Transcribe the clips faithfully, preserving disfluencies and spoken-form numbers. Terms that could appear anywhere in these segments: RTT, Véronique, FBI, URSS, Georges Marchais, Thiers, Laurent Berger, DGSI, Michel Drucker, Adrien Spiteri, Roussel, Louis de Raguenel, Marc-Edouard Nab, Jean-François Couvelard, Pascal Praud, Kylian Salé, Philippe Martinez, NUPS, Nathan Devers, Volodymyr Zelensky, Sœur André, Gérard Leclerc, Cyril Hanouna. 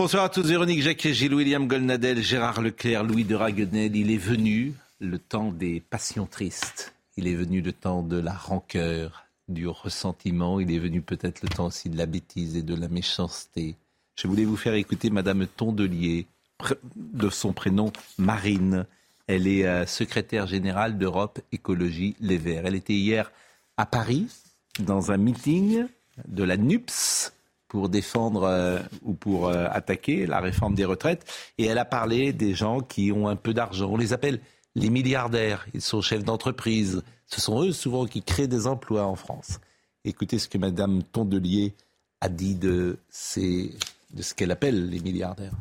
Bonsoir à toutes, Véronique, Jacques, Gilles, William Goldnadel, Gérard Leclerc, Louis de Raguenel. Il est venu le temps des passions tristes, il est venu le temps de la rancœur, du ressentiment, il est venu peut-être le temps aussi de la bêtise et de la méchanceté. Je voulais vous faire écouter Madame Tondelier, de son prénom Marine. Elle est secrétaire générale d'Europe Écologie Les Verts. Elle était hier à Paris, dans un meeting de la N U P S, pour défendre euh, ou pour euh, attaquer la réforme des retraites. Et elle a parlé des gens qui ont un peu d'argent. On les appelle les milliardaires. Ils sont chefs d'entreprise. Ce sont eux, souvent, qui créent des emplois en France. Écoutez ce que Madame Tondelier a dit de, ces, de ce qu'elle appelle les milliardaires.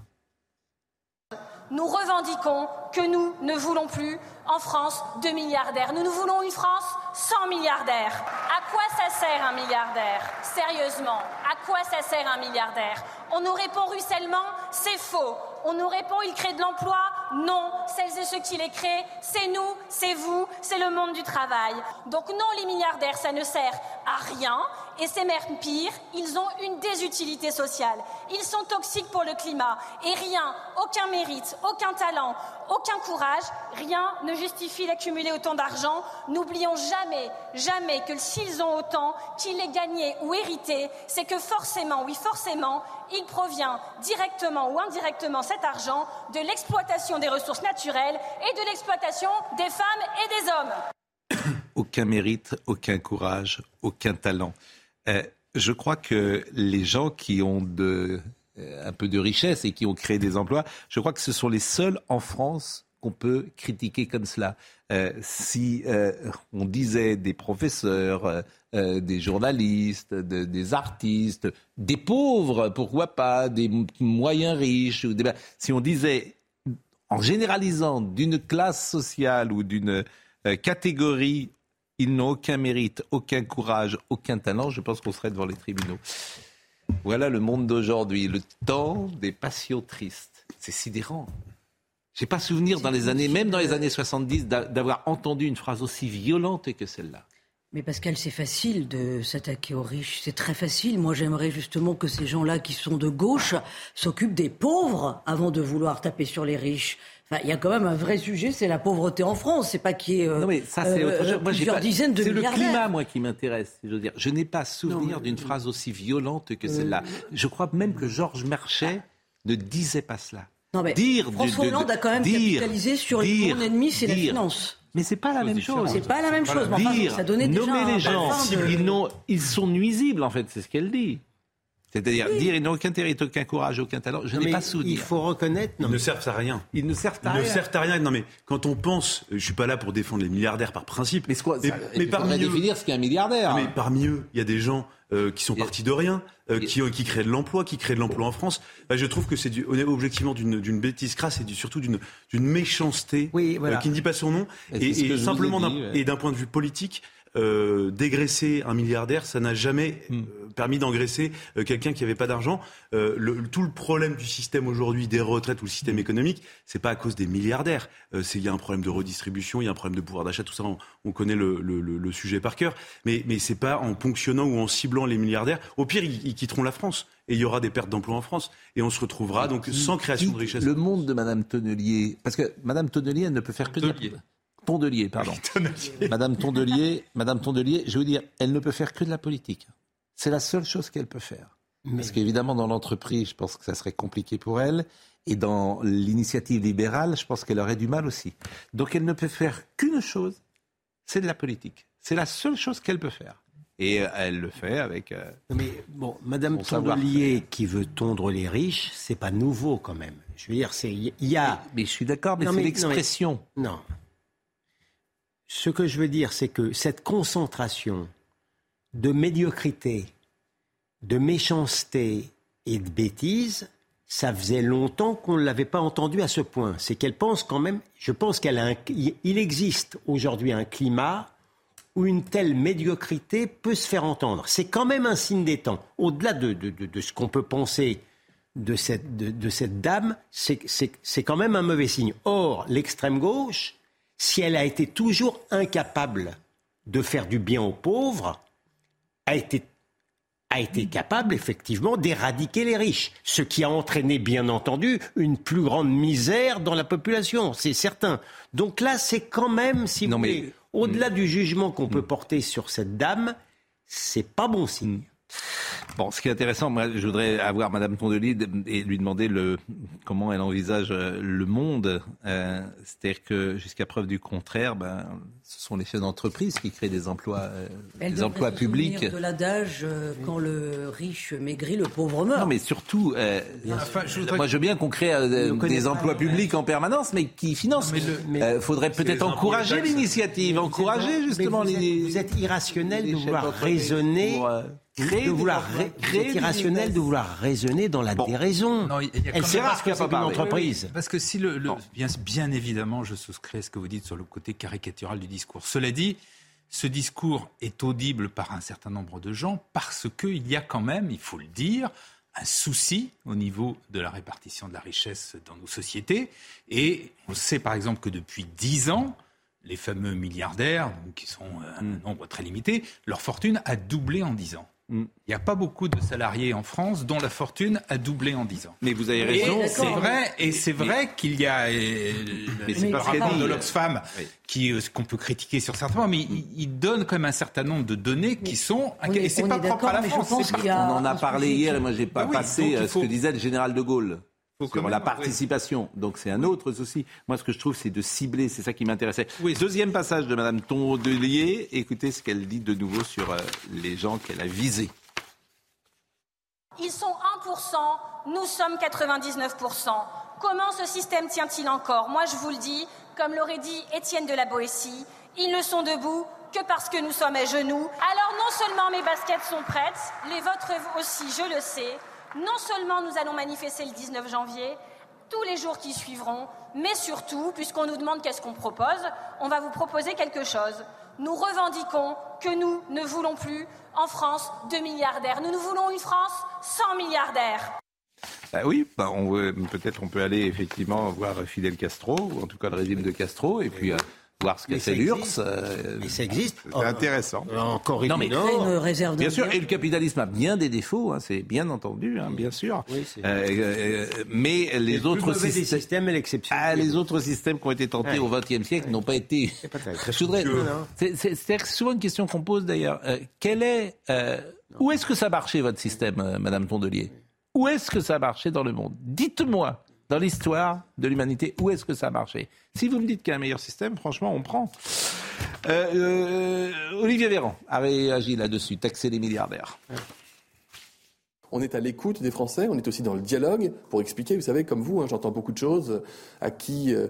Nous revendiquons que nous ne voulons plus, en France, de milliardaires. Nous, nous voulons une France sans milliardaires. À quoi ça sert un milliardaire ? Sérieusement, à quoi ça sert un milliardaire ? On nous répond ruissellement, c'est faux. On nous répond, il crée de l'emploi ? Non. Celles et ceux qui les créent, c'est nous, c'est vous, c'est le monde du travail. Donc non, les milliardaires, ça ne sert à rien. Et c'est même pire, ils ont une désutilité sociale. Ils sont toxiques pour le climat. Et rien, aucun mérite, aucun talent, aucun courage, rien ne justifie d'accumuler autant d'argent. N'oublions jamais, jamais que s'ils ont autant, qu'ils l'aient gagné ou hérité, c'est que forcément, oui forcément, il provient directement ou indirectement cet argent de l'exploitation des ressources naturelles et de l'exploitation des femmes et des hommes. Aucun mérite, aucun courage, aucun talent. Euh, je crois que les gens qui ont de, euh, un peu de richesse et qui ont créé des emplois, je crois que ce sont les seuls en France qu'on peut critiquer comme cela. Euh, si euh, on disait des professeurs, euh, des journalistes, de, des artistes, des pauvres, pourquoi pas, des moyens riches, ou des... si on disait, en généralisant d'une classe sociale ou d'une euh, catégorie, ils n'ont aucun mérite, aucun courage, aucun talent, je pense qu'on serait devant les tribunaux. Voilà le monde d'aujourd'hui, le temps des passions tristes. C'est sidérant. Je n'ai pas souvenir, dans les années, même dans les années soixante-dix, d'avoir entendu une phrase aussi violente que celle-là. Mais Pascal, c'est facile de s'attaquer aux riches, c'est très facile. Moi, j'aimerais justement que ces gens-là qui sont de gauche s'occupent des pauvres avant de vouloir taper sur les riches. Enfin, il y a quand même un vrai sujet, c'est la pauvreté en France. C'est pas qu'il y ait euh, non mais ça, c'est euh, autre chose. Moi, plusieurs j'ai pas, dizaines de c'est milliardaires. C'est le climat, moi, qui m'intéresse. Je veux dire, je n'ai pas souvenir non, d'une euh, phrase aussi violente que euh, celle-là. Je crois même que Georges Marchais ne disait pas cela. Non mais dire François de, de, Hollande a quand même dire, capitalisé sur mon ennemi, c'est dire, la finance. Mais c'est pas la même chose. C'est pas la même chose. Dire, dire, ça donnait déjà nommer les gens, de... ils, n'ont, ils sont nuisibles, en fait, c'est ce qu'elle dit. C'est-à-dire oui. dire ils n'ont aucun mérite, aucun courage, aucun talent. Je non n'ai pas souvenir. Il faut reconnaître. Non, ils ne servent à rien. Ils ne servent à ils rien. Ils ne servent à rien. Non mais quand on pense, je suis pas là pour défendre les milliardaires par principe. Mais quoi Mais, ça, mais, mais parmi eux, définir ce qu'est un milliardaire. Non, mais parmi eux, il y a des gens euh, qui sont et... partis de rien, euh, et... qui, qui créent de l'emploi, qui créent de l'emploi en France. Bah, je trouve que c'est du, objectivement d'une, d'une bêtise crasse et du, surtout d'une, d'une méchanceté oui, voilà. euh, qui ne dit pas son nom. Et, et, et, et simplement dit, d'un, ouais. et d'un point de vue politique. Euh, dégraisser un milliardaire, ça n'a jamais euh, permis d'engraisser euh, quelqu'un qui n'avait pas d'argent. Euh, le, tout le problème du système aujourd'hui, des retraites ou le système économique, c'est pas à cause des milliardaires. Euh, c'est, il y a un problème de redistribution, il y a un problème de pouvoir d'achat, tout ça, on, on connaît le, le, le, le sujet par cœur. Mais, mais c'est pas en ponctionnant ou en ciblant les milliardaires. Au pire, ils, ils quitteront la France. Et il y aura des pertes d'emplois en France. Et on se retrouvera donc sans création de richesse. Le monde de Madame Tonnelier, parce que Madame Tonnelier, elle ne peut faire que... Tonnelier. Tondelier, pardon. Tondelier. Madame Tondelier, Madame Tondelier, je veux dire, elle ne peut faire que de la politique. C'est la seule chose qu'elle peut faire. Mais... Parce qu'évidemment, dans l'entreprise, je pense que ça serait compliqué pour elle. Et dans l'initiative libérale, je pense qu'elle aurait du mal aussi. Donc elle ne peut faire qu'une chose, c'est de la politique. C'est la seule chose qu'elle peut faire. Et elle le fait avec... Euh, mais bon, Madame Tondelier qui veut tondre les riches, c'est pas nouveau quand même. Je veux dire, c'est... Il y a... Mais, mais je suis d'accord, mais non, c'est mais, l'expression. Non... Mais, non. Ce que je veux dire, c'est que cette concentration de médiocrité de méchanceté et de bêtise, ça faisait longtemps qu'on ne l'avait pas entendu à ce point. C'est qu'elle pense quand même, je pense qu'elle a un, il existe aujourd'hui un climat où une telle médiocrité peut se faire entendre. C'est quand même un signe des temps. Au-delà de, de, de, de ce qu'on peut penser de cette, de, de cette dame, c'est, c'est, c'est quand même un mauvais signe. Or, l'extrême gauche, si elle a été toujours incapable de faire du bien aux pauvres, a été, a été capable effectivement d'éradiquer les riches, ce qui a entraîné bien entendu une plus grande misère dans la population, c'est certain. Donc là, c'est quand même, si non vous mais... voulez, au-delà mmh. du jugement qu'on mmh. peut porter sur cette dame, c'est pas bon signe. Bon, ce qui est intéressant, moi, je voudrais avoir Madame Tondelier et lui demander le, comment elle envisage le monde. Euh, c'est-à-dire que jusqu'à preuve du contraire, ben, ce sont les chefs d'entreprise qui créent des emplois, euh, des emplois publics. Elle devrait se souvenir de l'adage euh, oui. quand le riche maigrit, le pauvre meurt. Non, mais surtout, euh, enfin, je voudrais... moi je veux bien qu'on crée euh, des emplois pas, publics ouais. en permanence, mais qui financent. Il euh, faudrait peut-être encourager l'initiative, encourager justement vous êtes, les. Vous êtes irrationnel de vouloir raisonner. Pour, euh, De vouloir ré- c'est irrationnel de vouloir raisonner dans la bon. déraison. Non, y a, y a Elle sait pas ce que c'est une entreprise. Oui, oui. Parce que si le, le bien, bien évidemment, je souscris à ce que vous dites sur le côté caricatural du discours. Cela dit, ce discours est audible par un certain nombre de gens parce qu'il y a quand même, il faut le dire, un souci au niveau de la répartition de la richesse dans nos sociétés. Et on sait par exemple que depuis dix ans, les fameux milliardaires, donc qui sont un nombre très limité, leur fortune a doublé en dix ans. Il n'y a pas beaucoup de salariés en France dont la fortune a doublé en dix ans. Mais vous avez raison. Et c'est vrai, et c'est vrai mais, qu'il y a euh, mais le, c'est le pas rapport de l'Oxfam oui. qui, euh, qu'on peut critiquer sur certains points, mais il, il donne quand même un certain nombre de données qui sont... Est, et ce n'est pas propre à la France. On en a parlé hier, et moi je n'ai pas ah oui, passé faut... ce que disait le général de Gaulle. Sur la participation, oui. donc c'est un autre souci. Moi, ce que je trouve, c'est de cibler, c'est ça qui m'intéressait. Oui. Deuxième passage de Madame Tondelier, écoutez ce qu'elle dit de nouveau sur euh, les gens qu'elle a visés. Ils sont un pour cent, nous sommes quatre-vingt-dix-neuf pour cent. Comment ce système tient-il encore ? Moi, je vous le dis, comme l'aurait dit Étienne de la Boétie, ils ne sont debout que parce que nous sommes à genoux. Alors, non seulement mes baskets sont prêtes, les vôtres aussi, je le sais. Non seulement nous allons manifester le dix-neuf janvier, tous les jours qui suivront, mais surtout, puisqu'on nous demande qu'est-ce qu'on propose, on va vous proposer quelque chose. Nous revendiquons que nous ne voulons plus, en France, de milliardaires. Nous, nous voulons une France sans milliardaires. Ah oui, bah on veut, peut-être on peut aller effectivement voir Fidel Castro, ou en tout cas le régime de Castro, et puis... Euh... voir ce que c'est l'U R S S. Euh, mais ça existe. C'est intéressant. En Corée du Nord. Bien sûr, et le capitalisme a bien des défauts, hein, c'est bien entendu, hein, bien sûr. Oui, c'est... Euh, euh, mais les, les autres systèmes, systèmes l'exception. Ah, les autres systèmes qui ont été tentés ouais. au XXe siècle ouais. n'ont pas été. C'est pas très Je voudrais... c'est, c'est, c'est souvent une question qu'on pose d'ailleurs. Euh, quel est, euh, où est-ce que ça marchait votre système, euh, Madame Tondelier ? Où est-ce que ça marchait dans le monde ? Dites-moi. Dans l'histoire de l'humanité, où est-ce que ça a marché ? Si vous me dites qu'il y a un meilleur système, franchement, on prend. Euh, euh, Olivier Véran a réagi là-dessus, taxer les milliardaires. On est à l'écoute des Français, on est aussi dans le dialogue pour expliquer. Vous savez, comme vous, hein, j'entends beaucoup de choses à qui euh,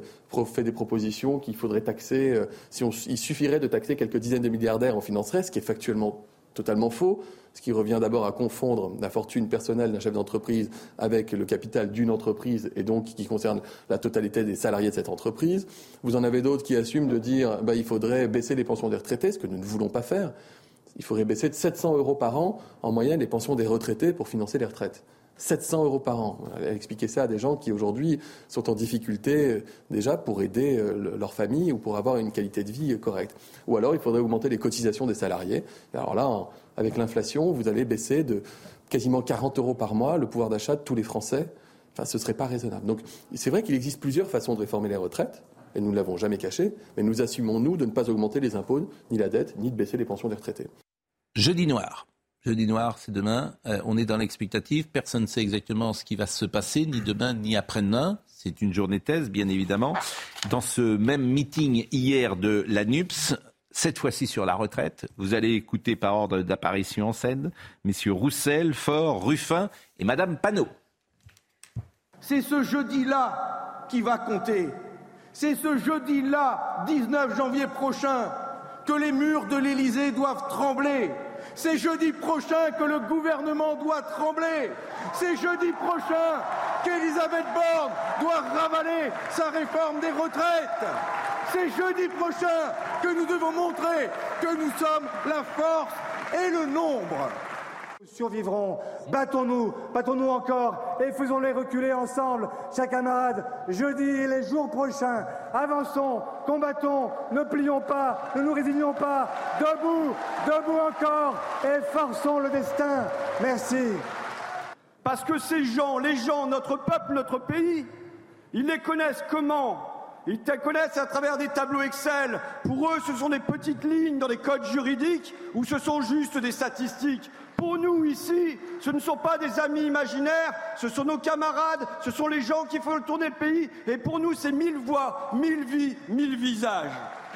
fait des propositions qu'il faudrait taxer. Euh, si on, il suffirait de taxer quelques dizaines de milliardaires, on financerait, ce qui est factuellement totalement faux. Ce qui revient d'abord à confondre la fortune personnelle d'un chef d'entreprise avec le capital d'une entreprise et donc qui concerne la totalité des salariés de cette entreprise. Vous en avez d'autres qui assument de dire bah, il faudrait baisser les pensions des retraités, ce que nous ne voulons pas faire. Il faudrait baisser de sept cents euros par an en moyenne les pensions des retraités pour financer les retraites. sept cents euros par an. Elle a expliqué ça à des gens qui aujourd'hui sont en difficulté déjà pour aider leur famille ou pour avoir une qualité de vie correcte. Ou alors il faudrait augmenter les cotisations des salariés. Alors là, avec l'inflation, vous allez baisser de quasiment quarante euros par mois le pouvoir d'achat de tous les Français. Enfin, ce ne serait pas raisonnable. Donc c'est vrai qu'il existe plusieurs façons de réformer les retraites, et nous ne l'avons jamais caché, mais nous assumons, nous, de ne pas augmenter les impôts, ni la dette, ni de baisser les pensions des retraités. Jeudi noir. Jeudi noir, c'est demain. Euh, on est dans l'expectative. Personne ne sait exactement ce qui va se passer, ni demain, ni après-demain. C'est une journée thèse, bien évidemment. Dans ce même meeting hier de la NUPS, cette fois-ci sur la retraite, vous allez écouter par ordre d'apparition en scène messieurs Roussel, Faure, Ruffin et Madame Panot. C'est ce jeudi-là qui va compter. C'est ce jeudi-là, dix-neuf janvier prochain, que les murs de l'Élysée doivent trembler. C'est jeudi prochain que le gouvernement doit trembler. C'est jeudi prochain qu'Elisabeth Borne doit ravaler sa réforme des retraites. C'est jeudi prochain que nous devons montrer que nous sommes la force et le nombre. Nous survivrons, battons-nous, battons-nous encore et faisons-les reculer ensemble, chers camarades, jeudi et les jours prochains. Avançons, combattons, ne plions pas, ne nous résignons pas, debout, debout encore et forçons le destin. Merci. Parce que ces gens, les gens, notre peuple, notre pays, ils les connaissent comment ? Ils les connaissent à travers des tableaux Excel. Pour eux, ce sont des petites lignes dans des codes juridiques ou ce sont juste des statistiques. Pour nous, ici, ce ne sont pas des amis imaginaires, ce sont nos camarades, ce sont les gens qui font tourner le pays. Et pour nous, c'est mille voix, mille vies, mille visages.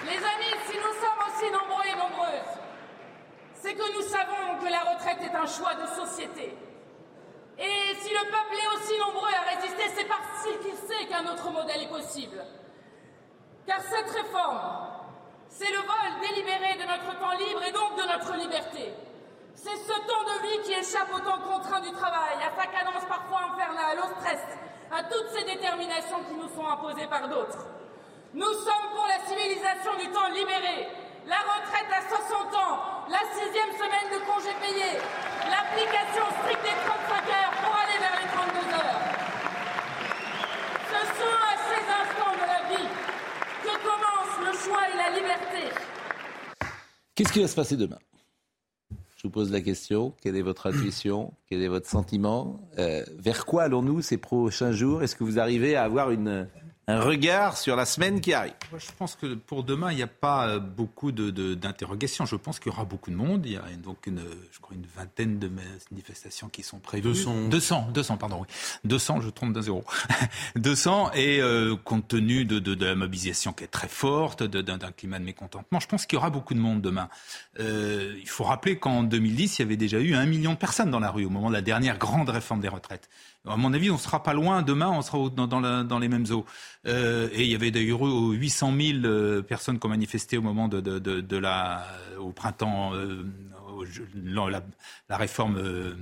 Les amis, si nous sommes aussi nombreux et nombreuses, c'est que nous savons que la retraite est un choix de société. Et si le peuple est aussi nombreux à résister, c'est parce qu'il sait qu'un autre modèle est possible. Car cette réforme, c'est le vol délibéré de notre temps libre et donc de notre liberté. C'est ce temps de vie qui échappe au temps contraint du travail, à sa cadence parfois infernale, au stress, à toutes ces déterminations qui nous sont imposées par d'autres. Nous sommes pour la civilisation du temps libéré, la retraite à soixante ans, la sixième semaine de congés payés, l'application stricte des trente-cinq heures pour aller vers les trente-deux heures. Ce sont à ces instants de la vie que commence le choix et la liberté. Qu'est-ce qui va se passer demain ? Je vous pose la question, quelle est votre intuition, quel est votre sentiment, euh, vers quoi allons-nous ces prochains jours ? Est-ce que vous arrivez à avoir une, un regard sur la semaine qui arrive ? Moi, je pense que pour demain, il n'y a pas beaucoup de, de, d'interrogations. Je pense qu'il y aura beaucoup de monde. Il y a donc une, je crois une vingtaine de manifestations qui sont prévues. deux cents, deux cents, pardon, oui. deux cents, je trompe d'un zéro. deux cents, et euh, compte tenu de, de, de la mobilisation qui est très forte, de, d'un, d'un climat de mécontentement, je pense qu'il y aura beaucoup de monde demain. Euh, il faut rappeler qu'en deux mille dix, il y avait déjà eu un million de personnes dans la rue au moment de la dernière grande réforme des retraites. À mon avis, on ne sera pas loin. Demain, on sera dans, dans, la, dans les mêmes eaux. Euh, et il y avait d'ailleurs eu huit cent mille personnes qui ont manifesté au moment de, de, de, de la, au printemps, euh, au, la, la réforme euh,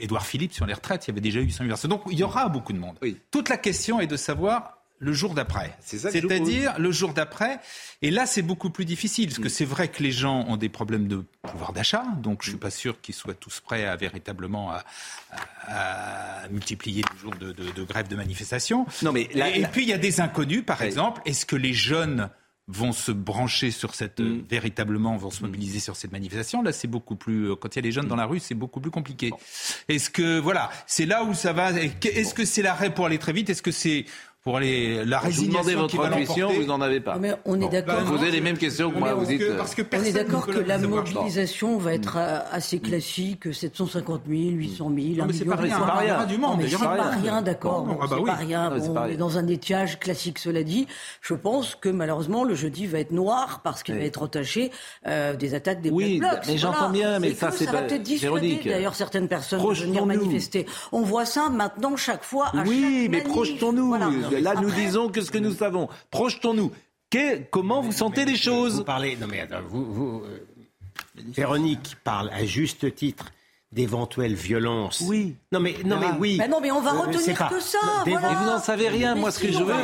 Édouard Philippe sur les retraites. Il y avait déjà eu huit cent mille personnes. Donc, il y aura beaucoup de monde. Oui. Toute la question est de savoir le jour d'après. C'est ça, c'est-à-dire le jour d'après. Et là, c'est beaucoup plus difficile. Parce que c'est vrai que les gens ont des problèmes de pouvoir d'achat. Donc, je ne suis pas sûr qu'ils soient tous prêts à véritablement à, à, à multiplier les jours de, de, de grève, de manifestation. Non, mais là, et, et puis, il y a des inconnus, par ouais. exemple. Est-ce que les jeunes vont se brancher sur cette, mmh. véritablement, vont se mobiliser mmh. sur cette manifestation. Là, c'est beaucoup plus, quand il y a les jeunes mmh. dans la rue, c'est beaucoup plus compliqué. Bon. Est-ce que, voilà, c'est là où ça va, est-ce que c'est l'arrêt pour aller très vite? Est-ce que c'est pour aller, la résignation qui va l'emporter? Vous vous n'en avez pas. Mais on est bon. d'accord. Bah, vous posez les mêmes questions que moi, vous dites. Que, parce que on est d'accord que la mobilisation va être assez classique, sept cent cinquante mille, huit cent mille, un million. Mais c'est pas rien, c'est pas rien. Du monde. C'est pas rien, d'accord. C'est pas rien. On est dans un étiage classique, cela dit. Je pense que, malheureusement, le jeudi va être noir parce qu'il va être entaché euh, des attaques des Black Blocs. Oui, mais j'entends bien, mais ça, c'est pas Véronique. D'ailleurs, certaines personnes vont venir manifester. On voit ça maintenant chaque fois. Oui, mais projetons-nous. Là, nous Après, disons que ce que nous savons. Projetons-nous. Qu'est, comment mais, vous sentez mais, les choses ? Vous parlez, non mais attends, vous, vous, euh, Véronique parle à juste titre d'éventuelles violences. Oui. Non mais, non ah. mais oui. Bah non mais on va retenir pas, que ça. Non, voilà. Et vous n'en savez rien, mais moi si ce que je veux.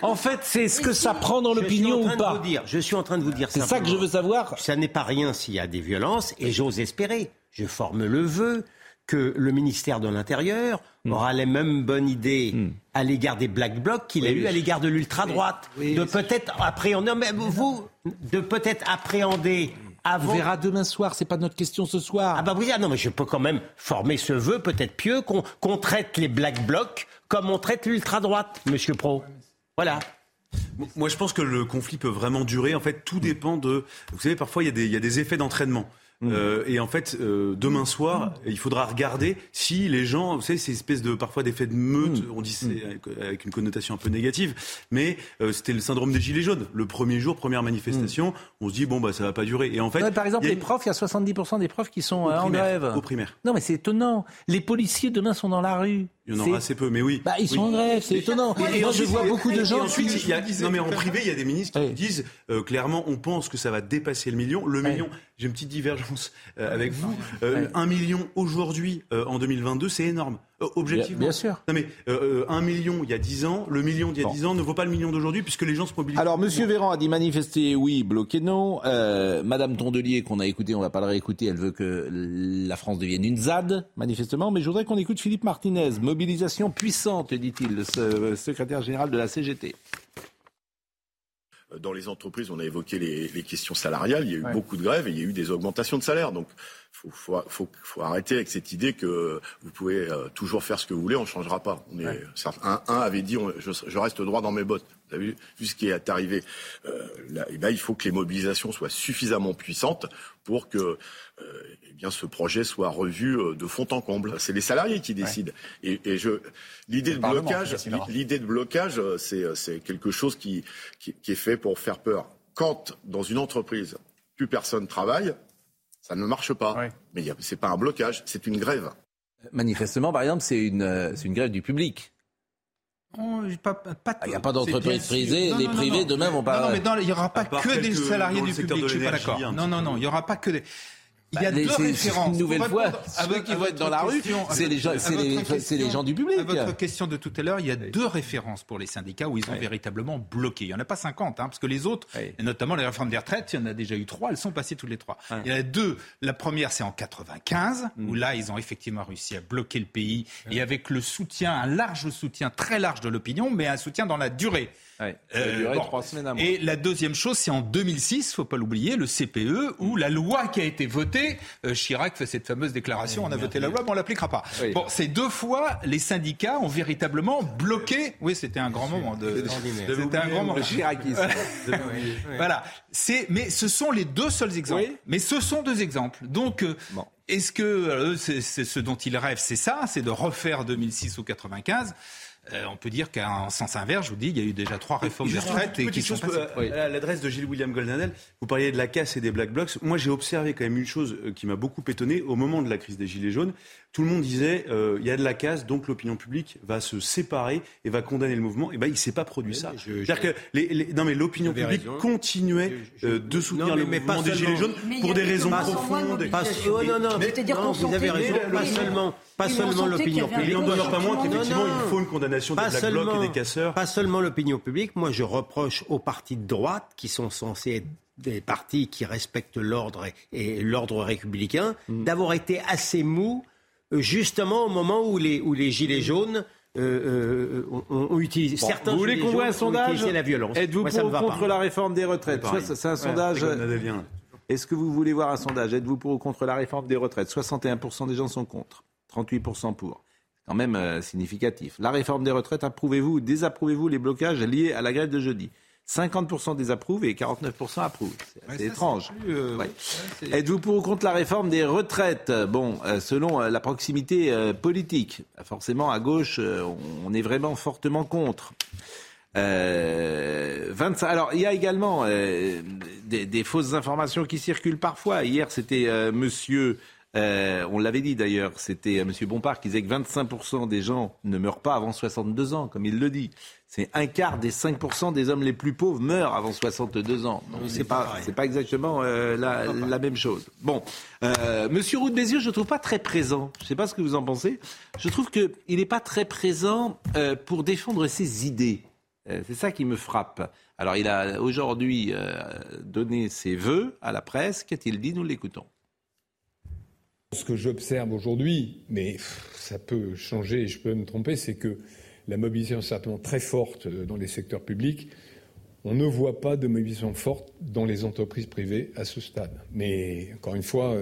En fait, c'est ce que si ça prend dans l'opinion ou pas. Dire, je suis en train de vous dire ça. C'est simplement. Ça que je veux savoir. Ça n'est pas rien s'il y a des violences et j'ose espérer. Je forme le vœu que le ministère de l'Intérieur mmh. aura les mêmes bonnes idées mmh. à l'égard des Black Blocs qu'il oui, a eu à l'égard de l'ultra-droite. Oui, oui, de, peut-être appréhender, mais vous, de peut-être appréhender avant... On verra demain soir, c'est pas notre question ce soir. Ah bah oui, ah non, mais je peux quand même former ce vœu, peut-être pieux, qu'on, qu'on traite les Black Blocs comme on traite l'ultra-droite, monsieur Pro. Voilà. Moi, je pense que le conflit peut vraiment durer. En fait, tout dépend de... Vous savez, parfois, il y a des, il y a des effets d'entraînement. Mmh. Euh, et en fait, euh, demain soir, mmh. il faudra regarder si les gens, vous savez, ces espèces de parfois d'effets de meute, mmh. on dit c'est avec, avec une connotation un peu négative, mais euh, c'était le syndrome des gilets jaunes. Le premier jour, première manifestation, mmh. on se dit bon bah ça va pas durer. Et en fait, non, par exemple, les une... profs, il y a soixante-dix pour cent des profs qui sont euh, primaire, en grève. Au primaire. Non mais c'est étonnant. Les policiers demain sont dans la rue. Il y en aura c'est... assez peu, mais oui. Bah, ils sont oui. en grève, c'est étonnant. Et, et Moi, ensuite, je vois beaucoup de gens... Et ensuite, qui... il y a... Non, mais en privé, il y a des ministres oui. qui disent, euh, clairement, on pense que ça va dépasser le million. Le oui. million, j'ai une petite divergence euh, avec vous. Euh, oui. Un million aujourd'hui, euh, en deux mille vingt-deux, c'est énorme. Objectivement. Bien, bien sûr. Non mais euh, un million il y a dix ans, le million d'il y a dix bon. ans ne vaut pas le million d'aujourd'hui puisque les gens se mobilisent. Alors Monsieur Véran a dit manifester oui, bloquer non. Euh, Madame Tondelier qu'on a écoutée, on ne va pas la réécouter, elle veut que la France devienne une ZAD manifestement. Mais je voudrais qu'on écoute Philippe Martinez. Mobilisation puissante, dit-il, le secrétaire général de la C G T. Dans les entreprises, on a évoqué les, les questions salariales. Il y a eu ouais. beaucoup de grèves et il y a eu des augmentations de salaire. Donc, faut, faut, faut, faut arrêter avec cette idée que vous pouvez euh, toujours faire ce que vous voulez, on ne changera pas. On est, ouais. un, un avait dit, on, je, je reste droit dans mes bottes. Vous avez vu, vu ce qui est arrivé. Euh, là, et bien, il faut que les mobilisations soient suffisamment puissantes pour que euh, eh bien, ce projet soit revu de fond en comble. C'est les salariés qui décident. Ouais. Et, et je, l'idée, de blocage, l'idée de blocage, c'est, c'est quelque chose qui, qui, qui est fait pour faire peur. Quand, dans une entreprise, plus personne travaille, ça ne marche pas. Ouais. Mais y a, c'est pas un blocage, c'est une grève. Manifestement, par exemple, c'est une, c'est une grève du public. Il n'y a pas d'entreprise prisée, les non, privés non, demain non, vont pas. Non, non mais non, il n'y aura pas que des salariés du public. Je suis pas d'accord. Non, non, non, il n'y aura pas que des. Il y a bah, deux c'est, références. Une nouvelle fois, ceux qui vont être dans la rue, c'est les gens, c'est les, question, c'est les gens du public. À votre question de tout à l'heure, il y a oui. deux références pour les syndicats où ils ont oui. véritablement bloqué. Il n'y en a pas cinquante, hein, parce que les autres, oui. et notamment les réformes des retraites, il y en a déjà eu trois, elles sont passées toutes les trois. Oui. Il y en a deux. La première, c'est en quatre-vingt-quinze, mm. où là, ils ont effectivement réussi à bloquer le pays, oui. et avec le soutien, un large soutien, très large de l'opinion, mais un soutien dans la durée. Ouais, ça a duré euh, bon. trois semaines à moi. Et la deuxième chose, c'est en deux mille six, faut pas l'oublier, le C P E, où la loi qui a été votée, euh, Chirac fait cette fameuse déclaration, oui, on a voté la loi, mais on l'appliquera pas. Oui, bon, ces deux fois, les syndicats ont véritablement bloqué. Oui, c'était un grand moment de. C'était, c'était un grand moment de chiracisme. Voilà. C'est, mais ce sont les deux seuls exemples. Oui. Mais ce sont deux exemples. Donc. Euh, bon. Est-ce que euh, c'est, c'est ce dont ils rêvent, c'est ça, c'est de refaire deux mille six ou quatre-vingt-quinze? Euh, on peut dire qu'en sens inverse, je vous dis, il y a eu déjà trois réformes des retraites. Et qui sont passées. Oui. À l'adresse de Gilles William Goldnadel, vous parliez de la casse et des black blocs. Moi, j'ai observé quand même une chose qui m'a beaucoup étonné au moment de la crise des Gilets jaunes. Tout le monde disait, euh, il y a de la casse, donc l'opinion publique va se séparer et va condamner le mouvement. Et ben, il ne s'est pas produit oui, ça. Je, C'est-à-dire je... que les, les, non, mais l'opinion publique raison. continuait je, je... Euh, de soutenir non, mais le mais mouvement des Gilets jaunes mais pour des raisons profondes. Pas oh, non, non, c'est-à-dire qu'on sentait pas seulement l'opinion publique. Il n'en demeure pas moins qu'effectivement, il faut une condamnation. Pas seulement, et des casseurs. Pas seulement l'opinion publique. Moi, je reproche aux partis de droite, qui sont censés être des partis qui respectent l'ordre et, et l'ordre républicain, mmh. d'avoir été assez mous, justement au moment où les, où les gilets jaunes euh, euh, ont, ont utilisé. Bon, certains vous voulez qu'on voit un sondage ? La violence. Êtes-vous Moi, pour ou contre pas. la réforme des retraites ? C'est, ça, c'est un ouais, sondage. C'est Est-ce que vous voulez voir un sondage ? Êtes-vous pour ou contre la réforme des retraites ? soixante et un pour cent des gens sont contre, trente-huit pour cent pour. Quand même euh, significatif. La réforme des retraites, approuvez-vous ou désapprouvez-vous les blocages liés à la grève de jeudi ? cinquante pour cent désapprouvent et quarante-neuf pour cent approuvent. C'est assez ouais, ça, étrange. C'est plus, euh, ouais. Ouais, c'est... Êtes-vous pour ou contre la réforme des retraites ? Bon, euh, selon euh, la proximité euh, politique. Forcément, à gauche, euh, on est vraiment fortement contre. Euh, vingt-cinq... Alors, il y a également euh, des, des fausses informations qui circulent parfois. Hier, c'était euh, monsieur... Euh, on l'avait dit d'ailleurs, c'était M. Bompard qui disait que vingt-cinq pour cent des gens ne meurent pas avant soixante-deux ans, comme il le dit. C'est un quart des cinq pour cent des hommes les plus pauvres meurent avant soixante-deux ans. Donc c'est pas, c'est pas exactement euh, la, la même chose. Bon, euh, M. Roux de Bézieux, je ne trouve pas très présent. Je ne sais pas ce que vous en pensez. Je trouve qu'il n'est pas très présent euh, pour défendre ses idées. Euh, c'est ça qui me frappe. Alors il a aujourd'hui euh, donné ses vœux à la presse. Qu'a-t-il dit ? Nous l'écoutons. Ce que j'observe aujourd'hui, mais ça peut changer et je peux me tromper, c'est que la mobilisation est certainement très forte dans les secteurs publics. On ne voit pas de mobilisation forte dans les entreprises privées à ce stade. Mais encore une fois,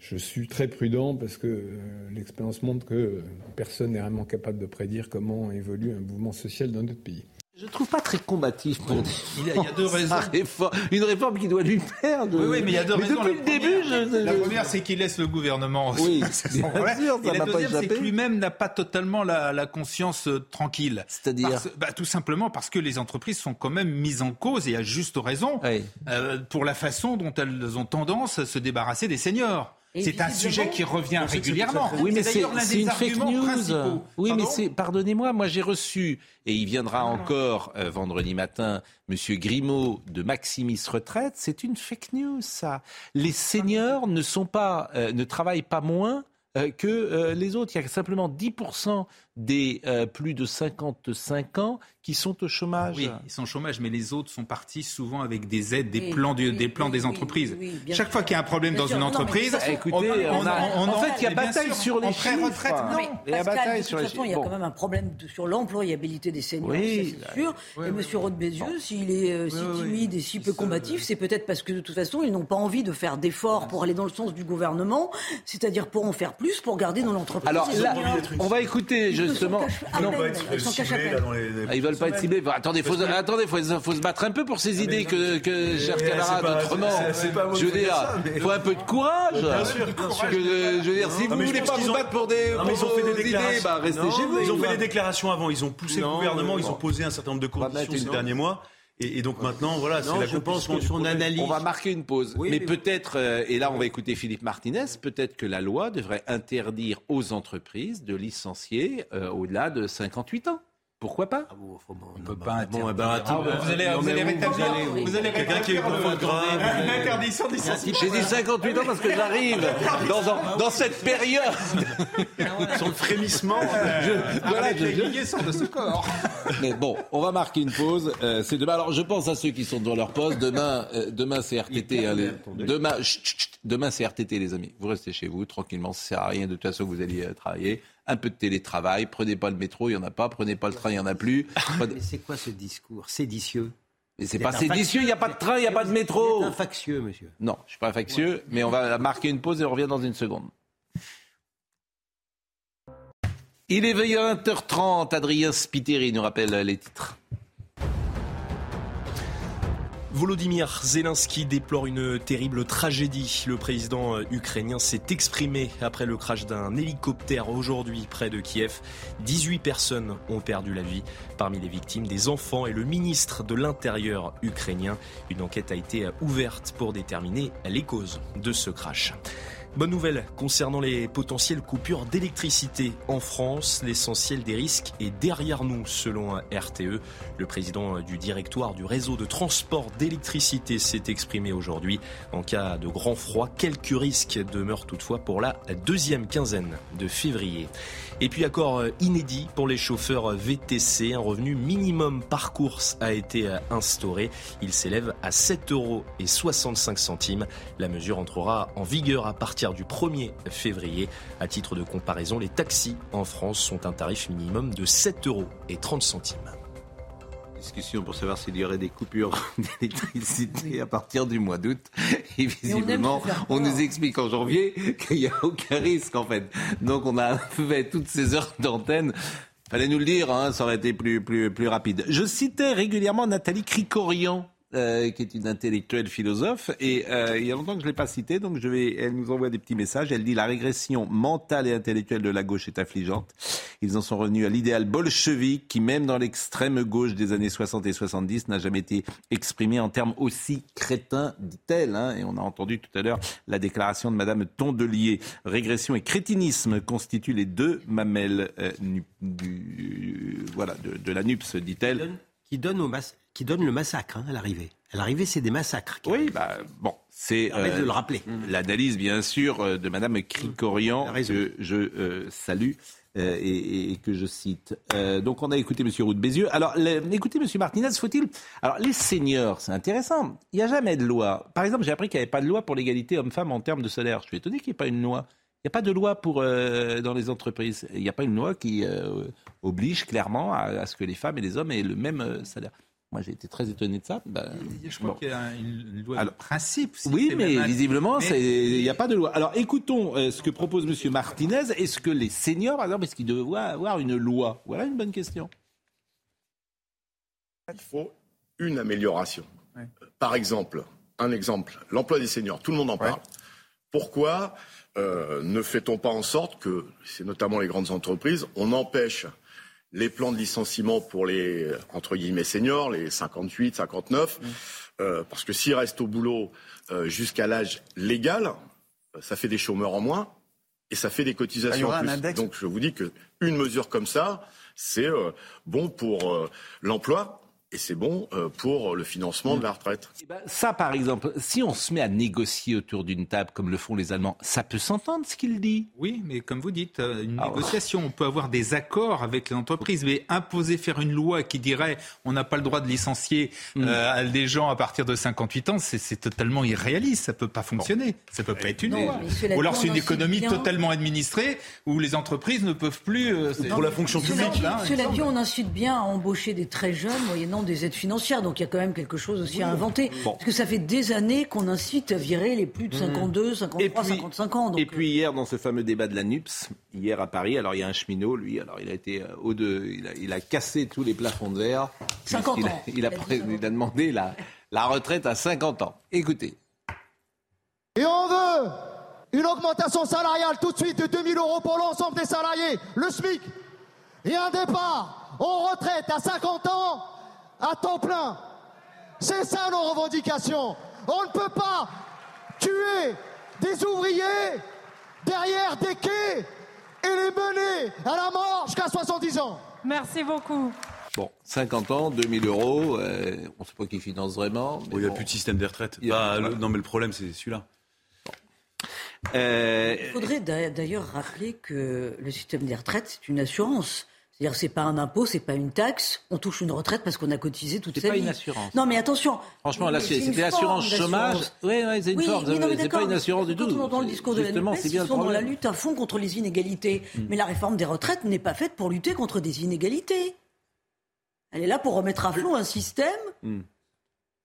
je suis très prudent parce que l'expérience montre que personne n'est vraiment capable de prédire comment évolue un mouvement social dans notre pays. Je ne trouve pas très combatif pour des... Il y a, il y a deux raisons. Réforme, une réforme qui doit lui perdre. Oui, oui, mais il y a deux mais raisons. Depuis le début, première, je... La première, c'est qu'il laisse le gouvernement. Oui, c'est son vrai. Sûr, ça et la deuxième, c'est que lui-même n'a pas totalement la, la conscience tranquille. C'est-à-dire parce, bah, tout simplement parce que les entreprises sont quand même mises en cause, et à juste raison, oui. euh, pour la façon dont elles ont tendance à se débarrasser des seniors. C'est un sujet qui revient régulièrement. Oui, mais c'est, c'est, c'est une fake news. Principaux. Oui, Pardon mais c'est. Pardonnez-moi, moi j'ai reçu, et il viendra encore euh, vendredi matin, Monsieur Grimaud de Maximis Retraite. C'est une fake news, ça. Les seniors ne sont pas, euh, ne travaillent pas moins euh, que euh, les autres. Il y a simplement dix pour cent des euh, plus de cinquante-cinq ans qui sont au chômage. Oui, ils sont au chômage, mais les autres sont partis souvent avec des aides, des oui, plans, du, oui, des, plans oui, des entreprises. Oui, oui, Chaque sûr. fois qu'il y a un problème bien dans sûr. une non, entreprise, façon, écoutez, on, on, a, on, en, en fait, il y a bataille sûr, sur les chiffres. Retraite, non, mais il y a bataille sur les chiffres. Il y a quand même un problème de, sur l'employabilité des seniors, oui, ça, c'est sûr. Oui, et oui, M. Oui. Roth-Bézieux, s'il est euh, si oui, timide oui, et si peu combatif, c'est peut-être parce que de toute façon, ils n'ont pas envie de faire d'efforts pour aller dans le sens du gouvernement, c'est-à-dire pour en faire plus, pour garder dans l'entreprise. Alors là, on va écouter justement. Ils veulent pas être ciblés. Attendez, il faut, attendez, faut, faut se battre un peu pour ces idées que, que chers camarades, autrement, je veux dire, il faut un peu de courage. Bien sûr, bien sûr. Que, je veux dire, si non, vous ne voulez pas vous battre pour des, non, pour ils ont fait des idées, bah, restez non, chez vous. Ils ont fait des déclarations avant, ils ont poussé non, le gouvernement, ils ont posé un certain nombre de conditions ces derniers mois. Et, et donc maintenant, voilà, non, c'est la compétition du problème. Analyse. On va marquer une pause. Oui, mais, mais peut-être, euh, et là on va écouter Philippe Martinez, peut-être que la loi devrait interdire aux entreprises de licencier euh, au-delà de cinquante-huit ans. Pourquoi pas ? Ah bon, faut, on ne peut pas bon, interdire. Ben, ah, vous allez, vous allez rétablir. Vous, vous, vous allez quelqu'un qui est contre l'interdiction des licenciements. J'ai dit cinquante-huit ans parce que j'arrive dans, un, dans cette période. Son frémissement. Euh, je, voilà, les liés sont de ce corps. Mais bon, on va marquer une pause. Euh, c'est demain. Alors, je pense à ceux qui sont devant leur poste. Demain, euh, demain c'est R T T. Allez, demain, chut, chut, demain, c'est R T T, les amis. Vous restez chez vous tranquillement. Ça sert à rien. De toute façon, vous allez euh, travailler. Un peu de télétravail, prenez pas le métro, il n'y en a pas, prenez pas le train, il n'y en a plus. Prenez... Mais c'est quoi ce discours sédicieux ? Mais c'est pas séditieux, il n'y a pas de train, il n'y a pas de métro. Vous êtes un factieux, monsieur. Non, je ne suis pas un factieux, ouais. Mais on va marquer une pause et on revient dans une seconde. Il est vingt heures trente, Adrien Spiteri nous rappelle les titres. Volodymyr Zelensky déplore une terrible tragédie. Le président ukrainien s'est exprimé après le crash d'un hélicoptère aujourd'hui près de Kiev. dix-huit personnes ont perdu la vie. Parmi les victimes, des enfants et le ministre de l'Intérieur ukrainien. Une enquête a été ouverte pour déterminer les causes de ce crash. Bonne nouvelle concernant les potentielles coupures d'électricité en France. L'essentiel des risques est derrière nous, selon R T E. Le président du directoire du réseau de transport d'électricité s'est exprimé aujourd'hui. En cas de grand froid, quelques risques demeurent toutefois pour la deuxième quinzaine de février. Et puis accord inédit pour les chauffeurs V T C. Un revenu minimum par course a été instauré. Il s'élève à sept euros soixante-cinq. La mesure entrera en vigueur à partir du premier février. À titre de comparaison, les taxis en France sont un tarif minimum de sept euros trente. Discussion pour savoir s'il y aurait des coupures d'électricité à partir du mois d'août. Et visiblement, on, on nous explique en janvier qu'il n'y a aucun risque en fait. Donc on a fait toutes ces heures d'antenne. Fallait nous le dire, hein, ça aurait été plus, plus, plus rapide. Je citais régulièrement Nathalie Cricorian. Euh, qui est une intellectuelle philosophe, et euh, il y a longtemps que je ne l'ai pas citée, donc je vais, elle nous envoie des petits messages. Elle dit « La régression mentale et intellectuelle de la gauche est affligeante. Ils en sont revenus à l'idéal bolchevique qui, même dans l'extrême gauche des années soixante et soixante-dix, n'a jamais été exprimé en termes aussi crétins, dit-elle. Hein. » Et on a entendu tout à l'heure la déclaration de Madame Tondelier. « Régression et crétinisme constituent les deux mamelles euh, nu, du, euh, voilà, de, de la NUPS, dit-elle. » Qui donne, qui donne au masse. Qui donne le massacre hein, à l'arrivée. À l'arrivée, c'est des massacres. Oui, bah, bon, c'est euh, de le rappeler. L'analyse, bien sûr, de Madame Cricorian, que je euh, salue euh, et, et que je cite. Euh, donc, on a écouté Monsieur Roth-Bézieux. Alors, les, écoutez, Monsieur Martinez, faut-il... Alors, les seniors, c'est intéressant. Il n'y a jamais de loi. Par exemple, j'ai appris qu'il n'y avait pas de loi pour l'égalité homme-femme en termes de salaire. Je suis étonné qu'il n'y ait pas une loi. Il n'y a pas de loi pour, euh, dans les entreprises. Il n'y a pas une loi qui euh, oblige clairement à, à ce que les femmes et les hommes aient le même euh, salaire. Moi, j'ai été très étonné de ça. Ben, Je crois bon. qu'il y a une loi Alors, de principe. Si oui, mais visiblement, il n'y a pas de loi. Alors, écoutons euh, ce que propose M. Martinez. Est-ce que les seniors, par exemple, est-ce qu'ils devraient avoir une loi ? Voilà une bonne question. Il faut une amélioration. Ouais. Par exemple, un exemple, l'emploi des seniors. Tout le monde en parle. Ouais. Pourquoi euh, ne fait-on pas en sorte que, c'est notamment les grandes entreprises, on empêche... les plans de licenciement pour les, entre guillemets, seniors, les cinquante-huit, cinquante-neuf, mmh. euh, parce que s'ils restent au boulot euh, jusqu'à l'âge légal, ça fait des chômeurs en moins et ça fait des cotisations en plus. Donc je vous dis que une mesure comme ça, c'est euh, bon pour euh, l'emploi. Et c'est bon pour le financement de la retraite. Et ben ça, par exemple, si on se met à négocier autour d'une table, comme le font les Allemands, ça peut s'entendre ce qu'il dit. Oui, mais comme vous dites, une ah négociation, ouais. on peut avoir des accords avec les entreprises, mais imposer, faire une loi qui dirait on n'a pas le droit de licencier mmh. euh, des gens à partir de cinquante-huit ans, c'est, c'est totalement irréaliste, ça ne peut pas fonctionner, bon. ça ne peut pas être une loi. Ou alors c'est une économie totalement administrée, où les entreprises ne peuvent plus... Euh, c'est non, pour la fonction publique, là. Cela dit, on incite bien à embaucher des très jeunes, moyennant des aides financières, donc il y a quand même quelque chose aussi à inventer, bon. parce que ça fait des années qu'on incite à virer les plus de cinquante-deux, cinquante-trois, cinquante-cinq ans. Donc... Et puis hier, dans ce fameux débat de la NUPS, hier à Paris, alors il y a un cheminot, lui, alors il a été au deux, il a, il a cassé tous les plafonds de verre. cinquante ans. A, il, a, il, a, il, a, il a demandé la, la retraite à cinquante ans. Écoutez. Et on veut une augmentation salariale tout de suite de deux mille euros pour l'ensemble des salariés, le SMIC, et un départ en retraite à cinquante ans à temps plein. C'est ça nos revendications. On ne peut pas tuer des ouvriers derrière des quais et les mener à la mort jusqu'à soixante-dix ans. Merci beaucoup. Bon, cinquante ans, deux mille euros, euh, on ne sait pas qui finance vraiment. Mais bon, il n'y a bon. plus de système de retraite. Bah, le, non mais le problème c'est celui-là. Bon. Euh... Il faudrait d'ailleurs rappeler que le système des retraites c'est une assurance. C'est-à-dire, c'est pas un impôt, c'est pas une taxe. On touche une retraite parce qu'on a cotisé toute sa vie. C'est pas une assurance. Non, mais attention. Franchement, là, c'est, c'était assurance chômage. Oui, ouais, c'est une oui, forme. Mais non, mais c'est pas une assurance du tout. Quand on entend le discours de la NUPS, ils sont dans la lutte à fond contre les inégalités. Mmh. Mais la réforme des retraites n'est pas faite pour lutter contre des inégalités. Elle est là pour remettre à flot un système mmh.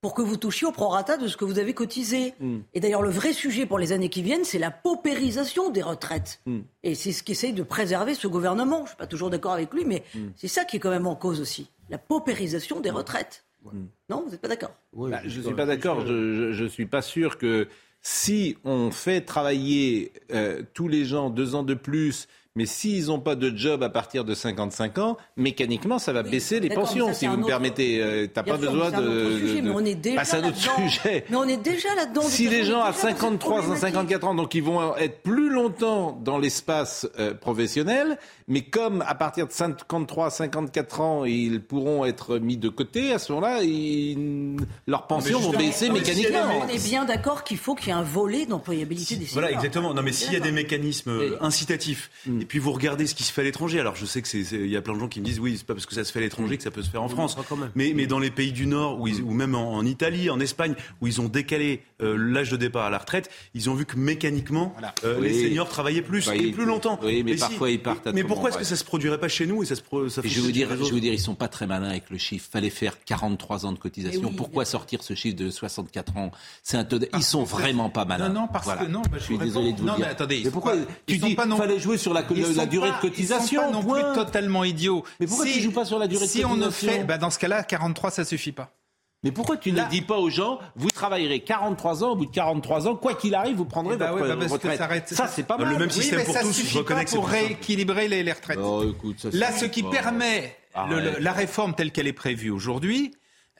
pour que vous touchiez au prorata de ce que vous avez cotisé. Mmh. Et d'ailleurs, le vrai sujet pour les années qui viennent, c'est la paupérisation des retraites. Mmh. Et c'est ce qu'essaye de préserver ce gouvernement. Je ne suis pas toujours d'accord avec lui, mais mmh. c'est ça qui est quand même en cause aussi. La paupérisation des retraites. Mmh. Non, vous n'êtes pas d'accord ? Oui, bah, je ne suis pas d'accord. Je ne suis pas sûr que si on fait travailler euh, tous les gens deux ans de plus... Mais s'ils n'ont pas de job à partir de cinquante-cinq ans, mécaniquement, ça va oui, baisser les pensions, ça, si vous autre... me permettez. Euh, t'as pas besoin de... Sujet, de... Mais on est déjà ah, là-dedans. Sujet. Mais on est déjà là-dedans. Si les gens à cinquante-trois, cinquante-quatre ans, donc ils vont être plus longtemps dans l'espace euh, professionnel, mais comme à partir de cinquante-trois, cinquante-quatre ans, ils pourront être mis de côté, à ce moment-là, ils... leurs pensions vont baisser mécaniquement. On est bien d'accord qu'il faut qu'il y ait un volet d'employabilité si, des seniors. Voilà, exactement. Non, mais s'il y a des mécanismes oui. incitatifs... Et puis vous regardez ce qui se fait à l'étranger. Alors je sais que c'est, c'est, y a plein de gens qui me disent oui, c'est pas parce que ça se fait à l'étranger que ça peut se faire en France. Mais, mais dans les pays du Nord, où ils, ou même en, en Italie, en Espagne, où ils ont décalé euh, l'âge de départ à la retraite, ils ont vu que mécaniquement voilà. euh, oui. les seniors travaillaient plus bah, et plus longtemps. Oui, mais, mais parfois si, ils partent. À mais, mais pourquoi est-ce ouais. que ça se produirait pas chez nous et ça se ça et je vous dire, je vous dire, ils sont pas très malins avec le chiffre. Fallait faire quarante-trois ans de cotisation. Oui, pourquoi bien. sortir ce chiffre de soixante-quatre ans ? C'est un taux de... Ils sont vraiment pas malins. Non, non, parce voilà. que non. Bah, je suis désolé de vous non, dire. Non, mais attendez. Mais pourquoi tu dis fallait jouer sur la Ils la durée pas, de cotisation, ils sont pas non point. plus totalement idiots. Mais pourquoi si, tu joues pas sur la durée si de cotisation ? Si on ne fait, bah dans ce cas-là, quarante-trois, ça suffit pas. Mais pourquoi tu Là. ne dis pas aux gens, vous travaillerez quarante-trois ans, au bout de quarante-trois ans, quoi qu'il arrive, vous prendrez bah votre ouais, bah retraite. Ça, reste... ça, c'est pas mal. Le même système oui, pour ça tous. Suffit je pas pour rééquilibrer les, les retraites. Oh, écoute, ça Là, ce qui pas. permet le, le, la réforme telle qu'elle est prévue aujourd'hui.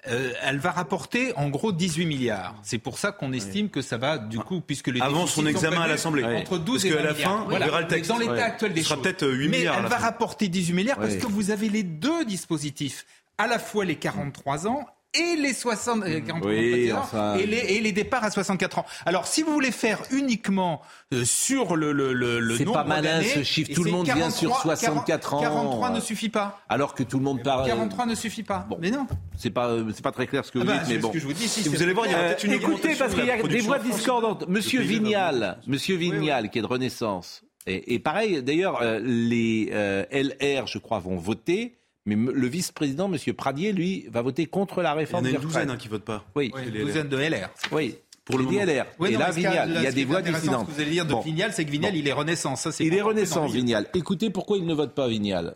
Euh, elle va rapporter en gros dix-huit milliards. C'est pour ça qu'on estime oui. que ça va du coup, puisque les avant son examen à l'Assemblée, entre douze parce et vingt la milliards. Fin, voilà. on verra le texte. Mais dans l'état oui. actuel des choses, peut-être huit mais milliards, elle va fin. rapporter dix-huit milliards oui. parce que vous avez les deux dispositifs, à la fois les quarante-trois ans et les soixante, quarante-trois oui, ans, enfin... et, les, et les départs à soixante-quatre ans. Alors, si vous voulez faire uniquement euh, sur le, le, le, le nombre d'années... C'est pas malin ce chiffre, tout le monde quarante-trois, vient sur soixante-quatre quarante, ans. quarante-trois euh... ne suffit pas. Alors que tout le monde parle... quarante-trois ne suffit pas, bon. mais non. C'est pas, c'est pas très clair ce que vous ah bah, dites, mais bon. Que je vous dis, si, si vous allez voir, il y a peut-être une écoutez, parce qu'il y a des voix discordantes. Monsieur Vignal, Monsieur Vignal, oui, oui. qui est de Renaissance, et, et pareil, d'ailleurs, euh, les euh, L R, je crois, vont voter... Mais le vice-président, M. Pradier, lui, va voter contre la réforme. Il y en a une douzaine hein, qui ne votent pas. Oui, oui, une douzaine de L R. Oui, pour le moment. L R. Oui, et non, là, Vignal, il y a des voix dissidentes. Ce que vous allez dire de bon. Vignal, c'est que Vignal, bon. il est Renaissance. Ça, c'est il est Renaissance, Vignal. Vignal. Écoutez pourquoi il ne vote pas Vignal.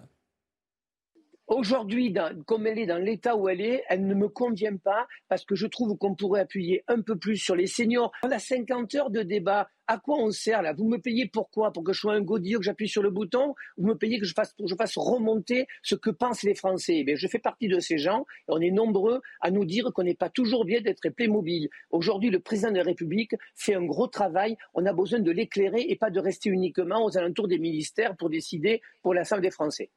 Aujourd'hui, dans, comme elle est dans l'état où elle est, elle ne me convient pas parce que je trouve qu'on pourrait appuyer un peu plus sur les seniors. On a cinquante heures de débat. À quoi on sert là? Vous me payez pourquoi? Pour que je sois un godillot, que j'appuie sur le bouton? Vous me payez que je fasse, pour que je fasse remonter ce que pensent les Français? Eh bien, je fais partie de ces gens et on est nombreux à nous dire qu'on n'est pas toujours bien d'être Playmobil. Aujourd'hui, le président de la République fait un gros travail. On a besoin de l'éclairer et pas de rester uniquement aux alentours des ministères pour décider pour l'ensemble des Français.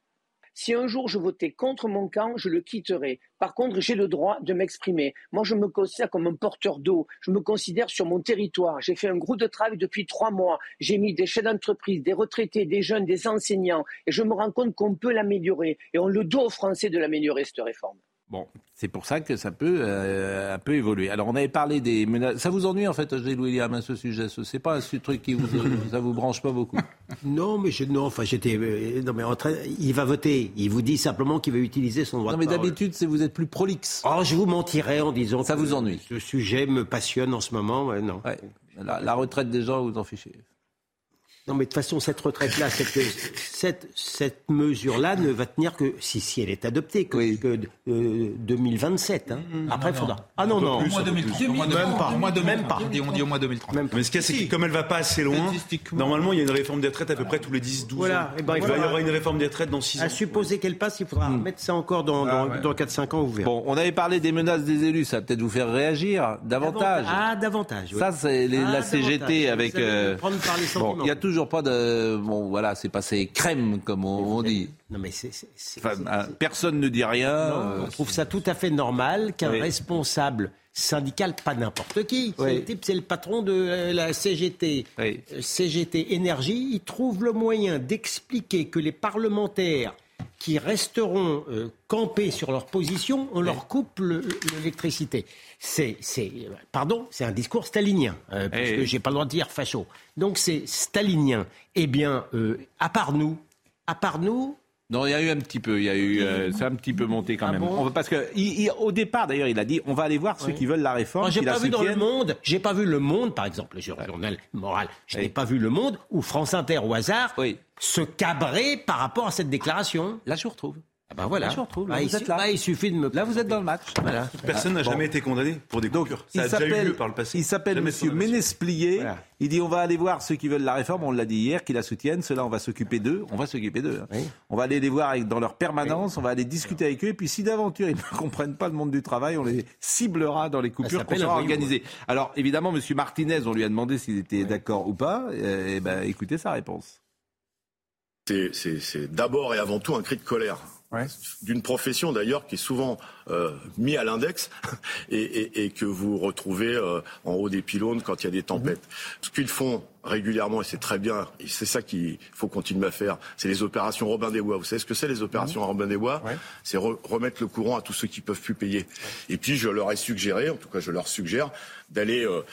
Si un jour je votais contre mon camp, je le quitterai. Par contre, j'ai le droit de m'exprimer. Moi, je me considère comme un porteur d'eau. Je me considère sur mon territoire. J'ai fait un groupe de travail depuis trois mois. J'ai mis des chefs d'entreprise, des retraités, des jeunes, des enseignants. Et je me rends compte qu'on peut l'améliorer. Et on le doit aux Français de l'améliorer, cette réforme. Bon, c'est pour ça que ça peut euh, un peu évoluer. Alors, on avait parlé des menaces. Ça vous ennuie, en fait, William, à ce sujet? Ce n'est pas un truc qui vous ça vous branche pas beaucoup? Non, mais je, non, enfin, j'étais. Euh, non, mais en train, il va voter. Il vous dit simplement qu'il va utiliser son droit de parole. Non, mais d'habitude, c'est vous êtes plus prolixe. Oh, je vous mentirais en disant. Ça que vous ennuie? Ce sujet me passionne en ce moment. Euh, non. Ouais. La, la retraite des gens, vous en fichez. Non, mais de toute façon, cette retraite-là, cette, cette, cette mesure-là ne va tenir que si, si elle est adoptée, que, oui. que euh, deux mille vingt-sept. Hein. Après, non, il faudra. Non. Ah non, non. Au mois deux mille trente. Même pas. On dit au mois deux mille trente. Même mais ce qu'il y a, c'est que comme elle ne va pas assez loin, normalement, il y a une réforme des retraites à peu près tous les dix douze voilà. ans. Ben, il va y avoir une réforme des retraites dans six ans. À supposer qu'elle passe, il faudra hum. mettre ça encore dans, ah, dans, ouais. dans quatre cinq ans ouvert. Bon, on avait parlé des menaces des élus, ça va peut-être vous faire réagir davantage. Ah, davantage. Oui. Ça, c'est les, ah, la C G T avec. Prendre par les sentiments. Il n'y a toujours pas de... Bon, voilà, c'est passé crème, comme on, on dit. Non, mais c'est... c'est, c'est, enfin, c'est, c'est... Personne ne dit rien. Non, euh, on trouve c'est... ça tout à fait normal qu'un oui. responsable syndical, pas n'importe qui, oui. c'est, le type, c'est le patron de la C G T, oui. C G T Énergie, il trouve le moyen d'expliquer que les parlementaires qui resteront euh, campés sur leur position, on ouais. leur coupe le, l'électricité. C'est, c'est, pardon, c'est un discours stalinien, euh, parce hey. que j'ai pas le droit de dire facho. Donc c'est stalinien. Eh bien, euh, à part nous, à part nous. Non, il y a eu un petit peu, il y a eu, euh, c'est un petit peu monté quand ah même. Bon on, parce que il, il, au départ, d'ailleurs, il a dit, on va aller voir ceux oui. qui veulent la réforme. Moi, j'ai pas vu soutiennent. Dans le Monde, j'ai pas vu le Monde, par exemple, le journal moral. Je oui. n'ai pas vu le Monde ou France Inter au hasard oui. se cabrer par rapport à cette déclaration. Là, je vous retrouve. Ah ben voilà. Là, je retrouve. Là, bah, vous êtes là. Là, il suffit de me. Là, vous êtes dans le match. Voilà. Personne n'a bon. jamais été condamné pour des coupures. Ça a déjà eu lieu par le passé. Il s'appelle Monsieur Ménesplier. Voilà. Il dit on va aller voir ceux qui veulent la réforme, on l'a dit hier, qui la soutiennent, ceux-là on va s'occuper d'eux, on va s'occuper d'eux. Hein. Oui. On va aller les voir dans leur permanence, on va aller discuter avec eux, et puis si d'aventure ils ne comprennent pas le monde du travail, on les ciblera dans les coupures qu'on sera organisées. Alors évidemment, Monsieur Martinez, on lui a demandé s'il était oui. d'accord ou pas, et ben écoutez sa réponse. C'est, c'est, c'est d'abord et avant tout un cri de colère. Ouais. D'une profession d'ailleurs qui est souvent euh, mise à l'index et, et, et que vous retrouvez euh, en haut des pylônes quand il y a des tempêtes. Mmh. Ce qu'ils font régulièrement, et c'est très bien, et c'est ça qu'il faut continuer à faire, c'est les opérations Robin des Bois. Vous savez ce que c'est les opérations mmh. Robin des Bois ouais. C'est re- remettre le courant à tous ceux qui ne peuvent plus payer. Ouais. Et puis je leur ai suggéré, en tout cas je leur suggère, d'aller... Euh,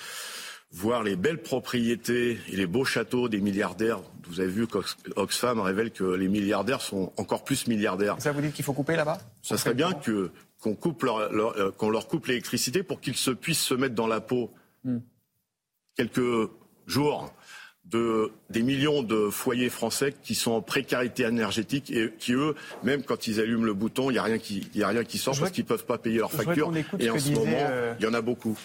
voir les belles propriétés et les beaux châteaux des milliardaires. Vous avez vu qu'Oxfam révèle que les milliardaires sont encore plus milliardaires. Ça vous dit qu'il faut couper là-bas ? Ça serait bien que, qu'on, coupe leur, leur, euh, qu'on leur coupe l'électricité pour qu'ils se puissent se mettre dans la peau mm. quelques jours de, des millions de foyers français qui sont en précarité énergétique et qui, eux, même quand ils allument le bouton, il n'y a rien qui, y a rien qui sort je parce qu'ils ne peuvent pas payer leurs factures. Et en ce disait, moment, euh... il y en a beaucoup.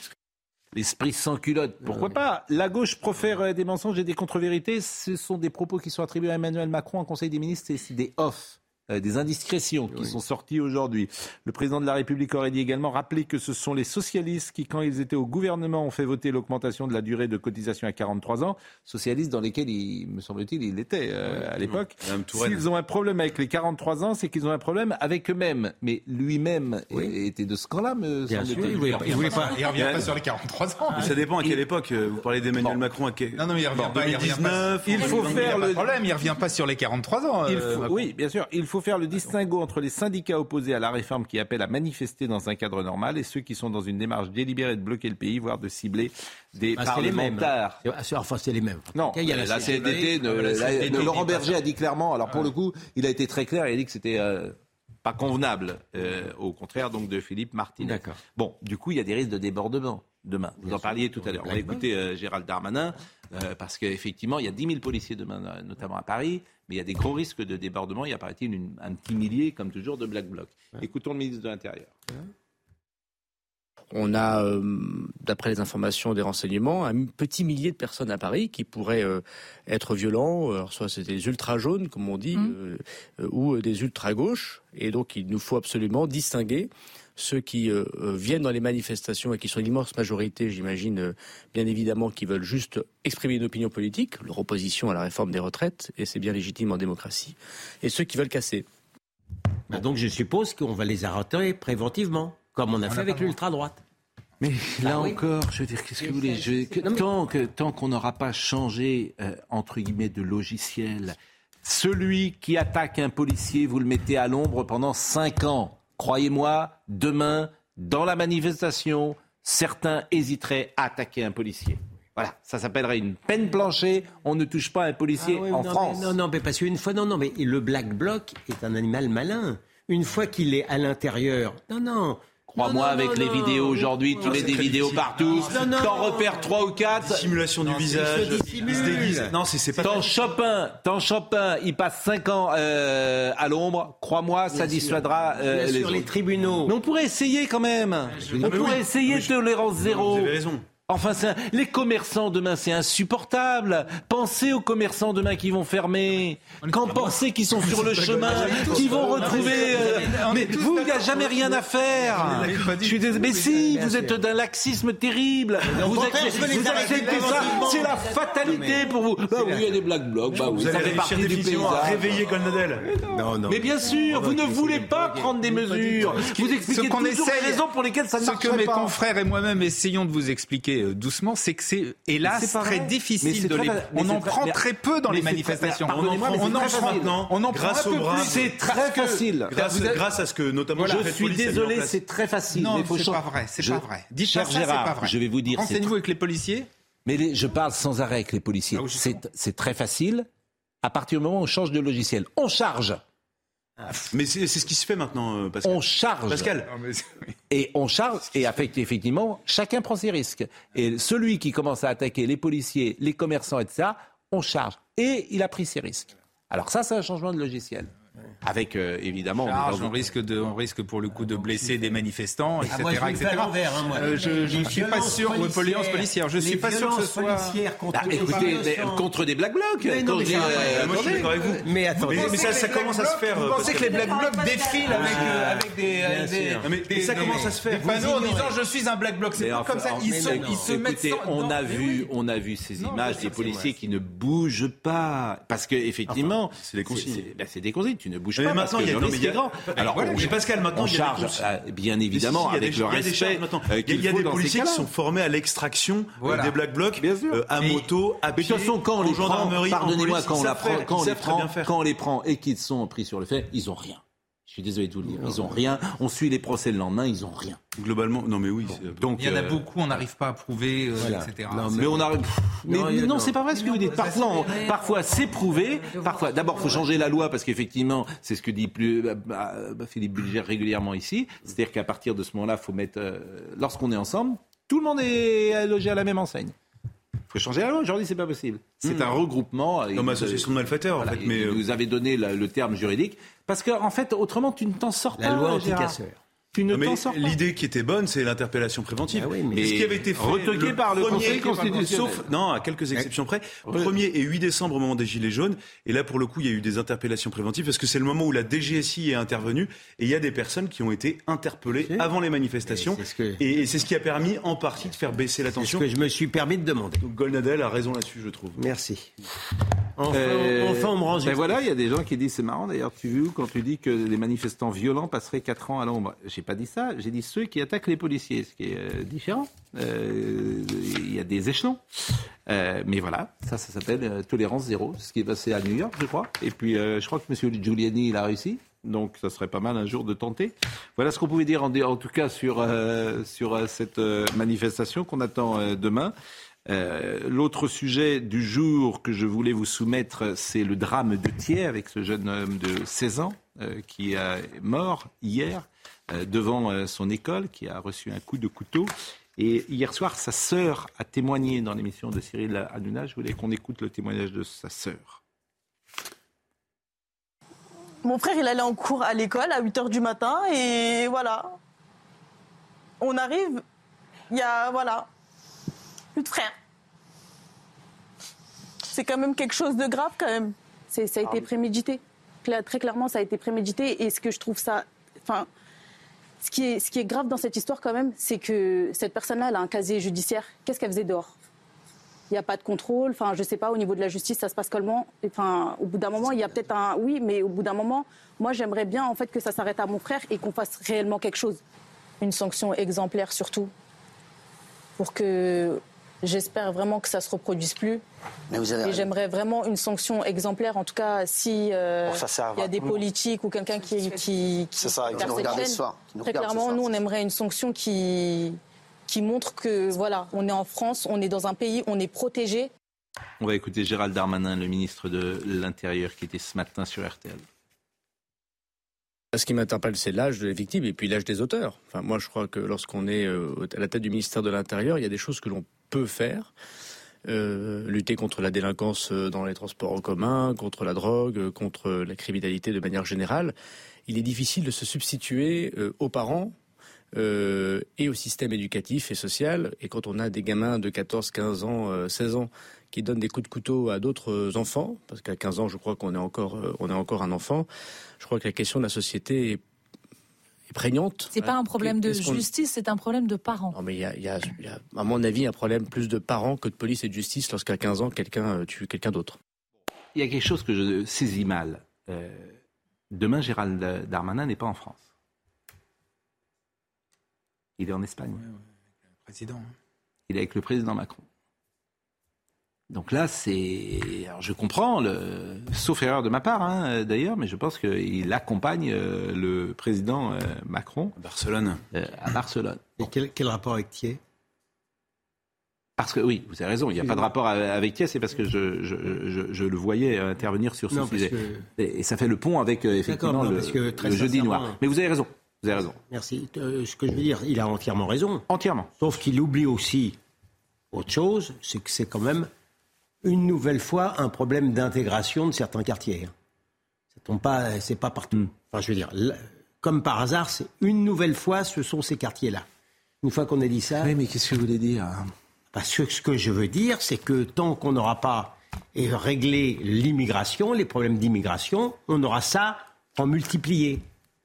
L'esprit sans culotte, pourquoi pas ? La gauche profère des mensonges et des contre-vérités. Ce sont des propos qui sont attribués à Emmanuel Macron en Conseil des ministres. C'est des off, des indiscrétions qui oui. sont sorties aujourd'hui. Le président de la République aurait dit également rappeler que ce sont les socialistes qui, quand ils étaient au gouvernement, ont fait voter l'augmentation de la durée de cotisation à quarante-trois ans. Socialistes dans lesquels, il, me semble-t-il, il était euh, à l'époque. S'ils ont un problème avec les quarante-trois ans, c'est qu'ils ont un problème avec eux-mêmes. Mais lui-même oui. était de ce camp-là, me semble-t-il. Il ne revient pas, il revient pas euh, sur les quarante-trois ans. Mais ça dépend à quelle il... époque. Vous parlez d'Emmanuel bon. Macron à quelle époque? Non, non, mais il revient bon, pas. deux mille dix-neuf, il faut faire le problème. Il ne revient pas sur les quarante-trois ans. Oui, bien sûr. Il faut faire le distinguo entre les syndicats opposés à la réforme qui appellent à manifester dans un cadre normal et ceux qui sont dans une démarche délibérée de bloquer le pays, voire de cibler des ah, parlementaires. C'est c'est, enfin, c'est les mêmes. Non, il y a la, la C N D T, de, la, C N D T de Laurent Berger a dit clairement, alors pour ouais. le coup, il a été très clair, il a dit que c'était euh, pas convenable, euh, au contraire donc de Philippe Martinez. D'accord. Bon, du coup, il y a des risques de débordement. demain. Vous en parliez tout à l'heure. On a écouté euh, Gérald Darmanin, euh, parce qu'effectivement, il y a dix mille policiers demain, notamment à Paris, mais il y a des gros risques de débordement. Il y a, paraît-il, une, un petit millier, comme toujours, de Black Bloc. Ouais. Écoutons le ministre de l'Intérieur. Ouais. On a, euh, d'après les informations des renseignements, un petit millier de personnes à Paris qui pourraient euh, être violents. Alors, soit c'est des ultra-jaunes, comme on dit, mmh. euh, ou euh, des ultra-gauches. Et donc, il nous faut absolument distinguer ceux qui euh, viennent dans les manifestations et qui sont l'immense majorité, j'imagine, euh, bien évidemment, qui veulent juste exprimer une opinion politique, leur opposition à la réforme des retraites, et c'est bien légitime en démocratie, et ceux qui veulent casser. Bah donc, je suppose qu'on va les arrêter préventivement. Comme on a on fait a avec l'ultra-droite. Mais là ah, oui. encore, je veux dire, qu'est-ce que vous voulez je... tant, que, tant qu'on n'aura pas changé, euh, entre guillemets, de logiciel, celui qui attaque un policier, vous le mettez à l'ombre pendant cinq ans. Croyez-moi, demain, dans la manifestation, certains hésiteraient à attaquer un policier. Voilà, ça s'appellerait une peine planchée. On ne touche pas un policier ah, oui, en non, France. Mais, non, non, mais parce qu'une fois, non, non, mais le Black Bloc est un animal malin. Une fois qu'il est à l'intérieur, non, non... Crois-moi, avec non, les vidéos non, aujourd'hui, non, tous les des vidéos difficile. Partout, non, non, t'en repères trois ou quatre. Simulation du non, visage, il se déguise. Non, c'est, c'est pas t'en chopes un, t'en chopes un, il passe cinq ans euh, à l'ombre. Crois-moi, bien ça sûr. Dissuadera euh, les, sur les tribunaux. Mais on pourrait essayer quand même. Je on pourrait oui. essayer de je... tolérance zéro. Vous avez raison. Enfin, c'est un... les commerçants demain, c'est insupportable. Pensez aux commerçants demain qui vont fermer. Quand pensez qu'ils sont sur le chemin, qu'ils vont retrouver. Euh... Mais vous, il n'y a jamais rien à faire. Je suis désolé. Mais si, vous êtes d'un laxisme terrible. Vous acceptez ça. C'est la fatalité pour vous. Bah oui, il y a des Black Blocs. Bah oui, ça fait partie du paysage. Réveillez Goldnadel. Non, non. Mais bien sûr, vous ne voulez pas prendre des mesures. Vous expliquez toujours les raisons pour lesquelles ça ne marche pas. Ce que mes confrères et moi-même essayons de vous expliquer doucement, c'est que c'est hélas c'est très difficile de très les... On en prend très peu dans les manifestations. On en prend maintenant, on en prend un peu plus. C'est très facile. Grâce, avez... grâce à ce que notamment voilà, je suis désolé, c'est très facile. Non, mais faut c'est changer. Pas vrai, c'est je... pas vrai. Dites Cher ça, Gérard, c'est pas vrai. Je vais vous dire. Renseignez-vous avec les policiers. Mais les... je parle sans arrêt avec les policiers. C'est, c'est très facile. À partir du moment où on change de logiciel, on charge. Mais c'est, c'est ce qui se fait maintenant, Pascal. On charge. Pascal. Non, mais oui. Et on charge, et affecte, effectivement, chacun prend ses risques. Et celui qui commence à attaquer les policiers, les commerçants, et cetera, on charge. Et il a pris ses risques. Alors ça, c'est un changement de logiciel. Avec, euh, évidemment... Charge, on, on, risque de, on risque pour le coup de blesser des manifestations, et cetera. Ah, moi, je ne hein, euh, suis pas sûr, ou polluance policière, je ne suis pas sûr que ce soit... Contre bah, écoutez, les, contre des Black Blocs. Mais non, mais, les, euh, moi, je suis d'accord avec vous. Mais attendez, mais, mais ça, ça commence Blocs, à se faire... Vous pensez que les Black Blocs défilent avec des... Ça commence à se faire. Des panneaux en disant « je suis un Black Bloc ». C'est pas comme ça, ils se mettent... Écoutez, on a vu ces images des policiers qui ne bougent pas. Parce qu'effectivement... C'est des consignes. C'est des consignes. Ne bouge mais pas mais parce que le risque est grand. Alors, voilà, on, mais Pascal, maintenant, on il y a charge, des bien évidemment, si, si, avec des, le respect. Il y a des policiers qui sont formés à l'extraction voilà. des Black Blocs, euh, à et moto, à pied, en gendarmerie, pardonnez-moi, quand on les prend, quand on les prend, quand on les prend et qu'ils sont pris sur le fait, ils ont rien. Je suis désolé de vous le dire, ils ont rien. On suit les procès le lendemain, ils ont rien. Globalement, non mais oui. C'est... Donc, il y en a euh... beaucoup, on n'arrive pas à prouver, euh, voilà. et cetera. Non, mais on arrive. Mais non, non, c'est pas vrai ce que vous dites. Parfois, c'est parfois c'est prouvé. Parfois, d'abord, il faut changer la loi parce qu'effectivement, c'est ce que dit plus, bah, Philippe Bulger régulièrement ici. C'est-à-dire qu'à partir de ce moment-là, faut mettre, euh, lorsqu'on est ensemble, tout le monde est logé à la même enseigne. Il faut changer la loi. Aujourd'hui, c'est pas possible. C'est mmh. un regroupement. Non, mais association de malfaiteurs, voilà, en fait. Mais vous avez donné la, le terme juridique. Parce qu'en en fait, autrement, tu ne t'en sors la pas. La loi anti-casseur. Tu ne mais t'en sors pas. L'idée qui était bonne, c'est l'interpellation préventive. Ah oui, mais ce qui avait été fait, retoqué par le Conseil constitutionnel. Sauf, non, à quelques exceptions près. premier et huit décembre au moment des Gilets jaunes. Et là, pour le coup, il y a eu des interpellations préventives parce que c'est le moment où la D G S I est intervenue et il y a des personnes qui ont été interpellées c'est avant les manifestations. C'est ce que... Et c'est ce qui a permis, en partie, de faire baisser la tension. C'est ce que je me suis permis de demander. Donc, Goldnadel a raison là-dessus, je trouve. Merci. Enfin, euh, enfin on me range. Ben voilà, il y a des gens qui disent, c'est marrant d'ailleurs, tu vois, quand tu dis que les manifestants violents passeraient quatre ans à l'ombre. J'ai pas dit ça, j'ai dit ceux qui attaquent les policiers, ce qui est euh, différent. Il euh, y a des échelons. Euh, mais voilà, ça, ça s'appelle euh, tolérance zéro, ce qui est passé à New York, je crois. Et puis, euh, je crois que M. Giuliani, il a réussi. Donc, ça serait pas mal un jour de tenter. Voilà ce qu'on pouvait dire en, en tout cas sur, euh, sur euh, cette euh, manifestation qu'on attend euh, demain. Euh, l'autre sujet du jour que je voulais vous soumettre, c'est le drame de Thiers avec ce jeune homme de seize ans euh, qui est mort hier. Devant son école, qui a reçu un coup de couteau. Et hier soir, sa sœur a témoigné dans l'émission de Cyril Hanouna. Je voulais qu'on écoute le témoignage de sa sœur. Mon frère, il allait en cours à l'école à huit heures du matin et voilà. On arrive, il y a, voilà, plus de frère. C'est quand même quelque chose de grave quand même. C'est, ça a été prémédité. Là, très clairement, ça a été prémédité. Et ce que je trouve ça... Enfin, ce qui est, ce qui est grave dans cette histoire quand même, c'est que cette personne-là, elle a un casier judiciaire. Qu'est-ce qu'elle faisait dehors ? Il n'y a pas de contrôle. Enfin, je ne sais pas, au niveau de la justice, ça se passe comment ? Enfin, au bout d'un moment, il y a peut-être un... Oui, mais au bout d'un moment, moi, j'aimerais bien en fait que ça s'arrête à mon frère et qu'on fasse réellement quelque chose. Une sanction exemplaire surtout, pour que... J'espère vraiment que ça ne se reproduise plus. Mais vous avez... Et j'aimerais vraiment une sanction exemplaire, en tout cas, si euh, il y a des politiques ou quelqu'un qui... qui, qui c'est ça, qui nous regarde ce soir. Très clairement, nous, on aimerait une sanction qui, qui montre que, voilà, on est en France, on est dans un pays, on est protégé. On va écouter Gérald Darmanin, le ministre de l'Intérieur, qui était ce matin sur R T L. Ce qui m'interpelle, c'est l'âge de la victime et puis l'âge des auteurs. Enfin, moi, je crois que lorsqu'on est à la tête du ministère de l'Intérieur, il y a des choses que l'on peut faire, euh, lutter contre la délinquance dans les transports en commun, contre la drogue, contre la criminalité de manière générale. Il est difficile de se substituer euh, aux parents euh, et au système éducatif et social. Et quand on a des gamins de quatorze, quinze ans, euh, seize ans qui donnent des coups de couteau à d'autres enfants, parce qu'à quinze ans, je crois qu'on est encore, euh, on est encore un enfant, je crois que la question de la société est prégnante. C'est pas un problème de justice, c'est un problème de parents. Non, mais il y a, il y a, il y a, à mon avis, un problème plus de parents que de police et de justice lorsqu'à quinze ans, quelqu'un tue quelqu'un d'autre. Il y a quelque chose que je saisis mal. Euh, demain, Gérald Darmanin n'est pas en France. Il est en Espagne. Ouais, ouais, le président. Il est avec le président Macron. Donc là, c'est... Alors, je comprends, le... sauf erreur de ma part, hein, d'ailleurs, mais je pense qu'il accompagne euh, le président euh, Macron... À Barcelone. Euh, à Barcelone. Et quel, quel rapport avec Thiers ? Parce que, oui, vous avez raison, il n'y a oui. pas de rapport avec Thiers, c'est parce que je, je, je, je le voyais intervenir sur ce non, sujet. Que... Et ça fait le pont avec, euh, effectivement, non, le, que, le jeudi noir. Hein. Mais vous avez raison, vous avez raison. Merci. Euh, ce que je veux dire, il a entièrement raison. Entièrement. Sauf qu'il oublie aussi autre chose, c'est que c'est quand même... une nouvelle fois, un problème d'intégration de certains quartiers. Ça tombe pas, c'est pas partout. Enfin, je veux dire, comme par hasard, c'est une nouvelle fois, ce sont ces quartiers-là. Une fois qu'on a dit ça... Oui, mais qu'est-ce que vous voulez dire hein ? Parce que ce que je veux dire, c'est que tant qu'on n'aura pas réglé l'immigration, les problèmes d'immigration, on aura ça en multiplié.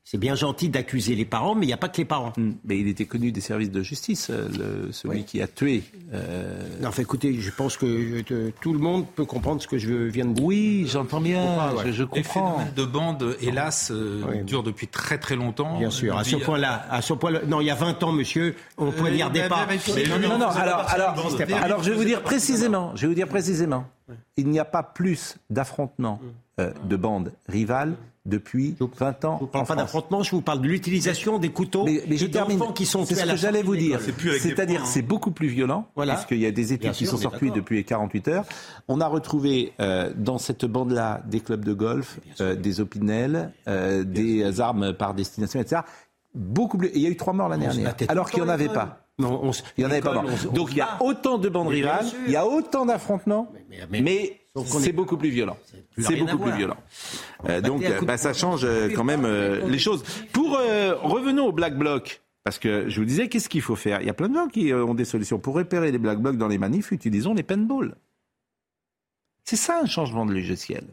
C'est bien gentil d'accuser les parents, mais il n'y a pas que les parents. Mmh. Mais il était connu des services de justice, le, celui oui. qui a tué. Euh... Non, enfin, écoutez, je pense que je, te, tout le monde peut comprendre ce que je viens de dire. Oui, j'entends bien, comprends, ouais. je, je comprends. Les phénomènes de bande, hélas, euh, oui. durent depuis très très longtemps. Bien sûr, depuis, à ce point-là, à ce point-là, non, il y a vingt ans, monsieur, on ne poignardait des pas. Mais non, non, non, non, alors, alors, alors, je vais vous dire précisément, je vais vous dire précisément, il n'y a pas plus d'affrontements euh, de bandes rivales depuis vingt ans. Je vous parle pas d'affrontement, je vous parle de l'utilisation des couteaux mais, mais je et termine. D'enfants qui sont tués à la sortie. C'est ce que j'allais vous dire. C'est C'est-à-dire points, hein. c'est beaucoup plus violent, voilà. Parce qu'il y a des études Bien qui sûr, sont sorties depuis quarante-huit heures. On a retrouvé euh, dans cette bande-là des clubs de golf, euh, des opinels, euh, des armes par destination, et cetera. Beaucoup plus. Et il y a eu trois morts l'année dernière, alors qu'il n'y en avait pas. Non, on s... Il n'y en avait pas. Donc il y a autant de bandes rivales, il y a autant d'affrontements, mais... Donc c'est est... beaucoup plus violent. Plus c'est beaucoup plus violent. Euh, donc, bah, ça change euh, quand même euh, les choses. Pour euh, revenons au Black Bloc, parce que je vous disais, qu'est-ce qu'il faut faire ? Il y a plein de gens qui euh, ont des solutions. Pour repérer les Black Blocs dans les manifs, utilisons les paintballs. C'est ça un changement de logiciel.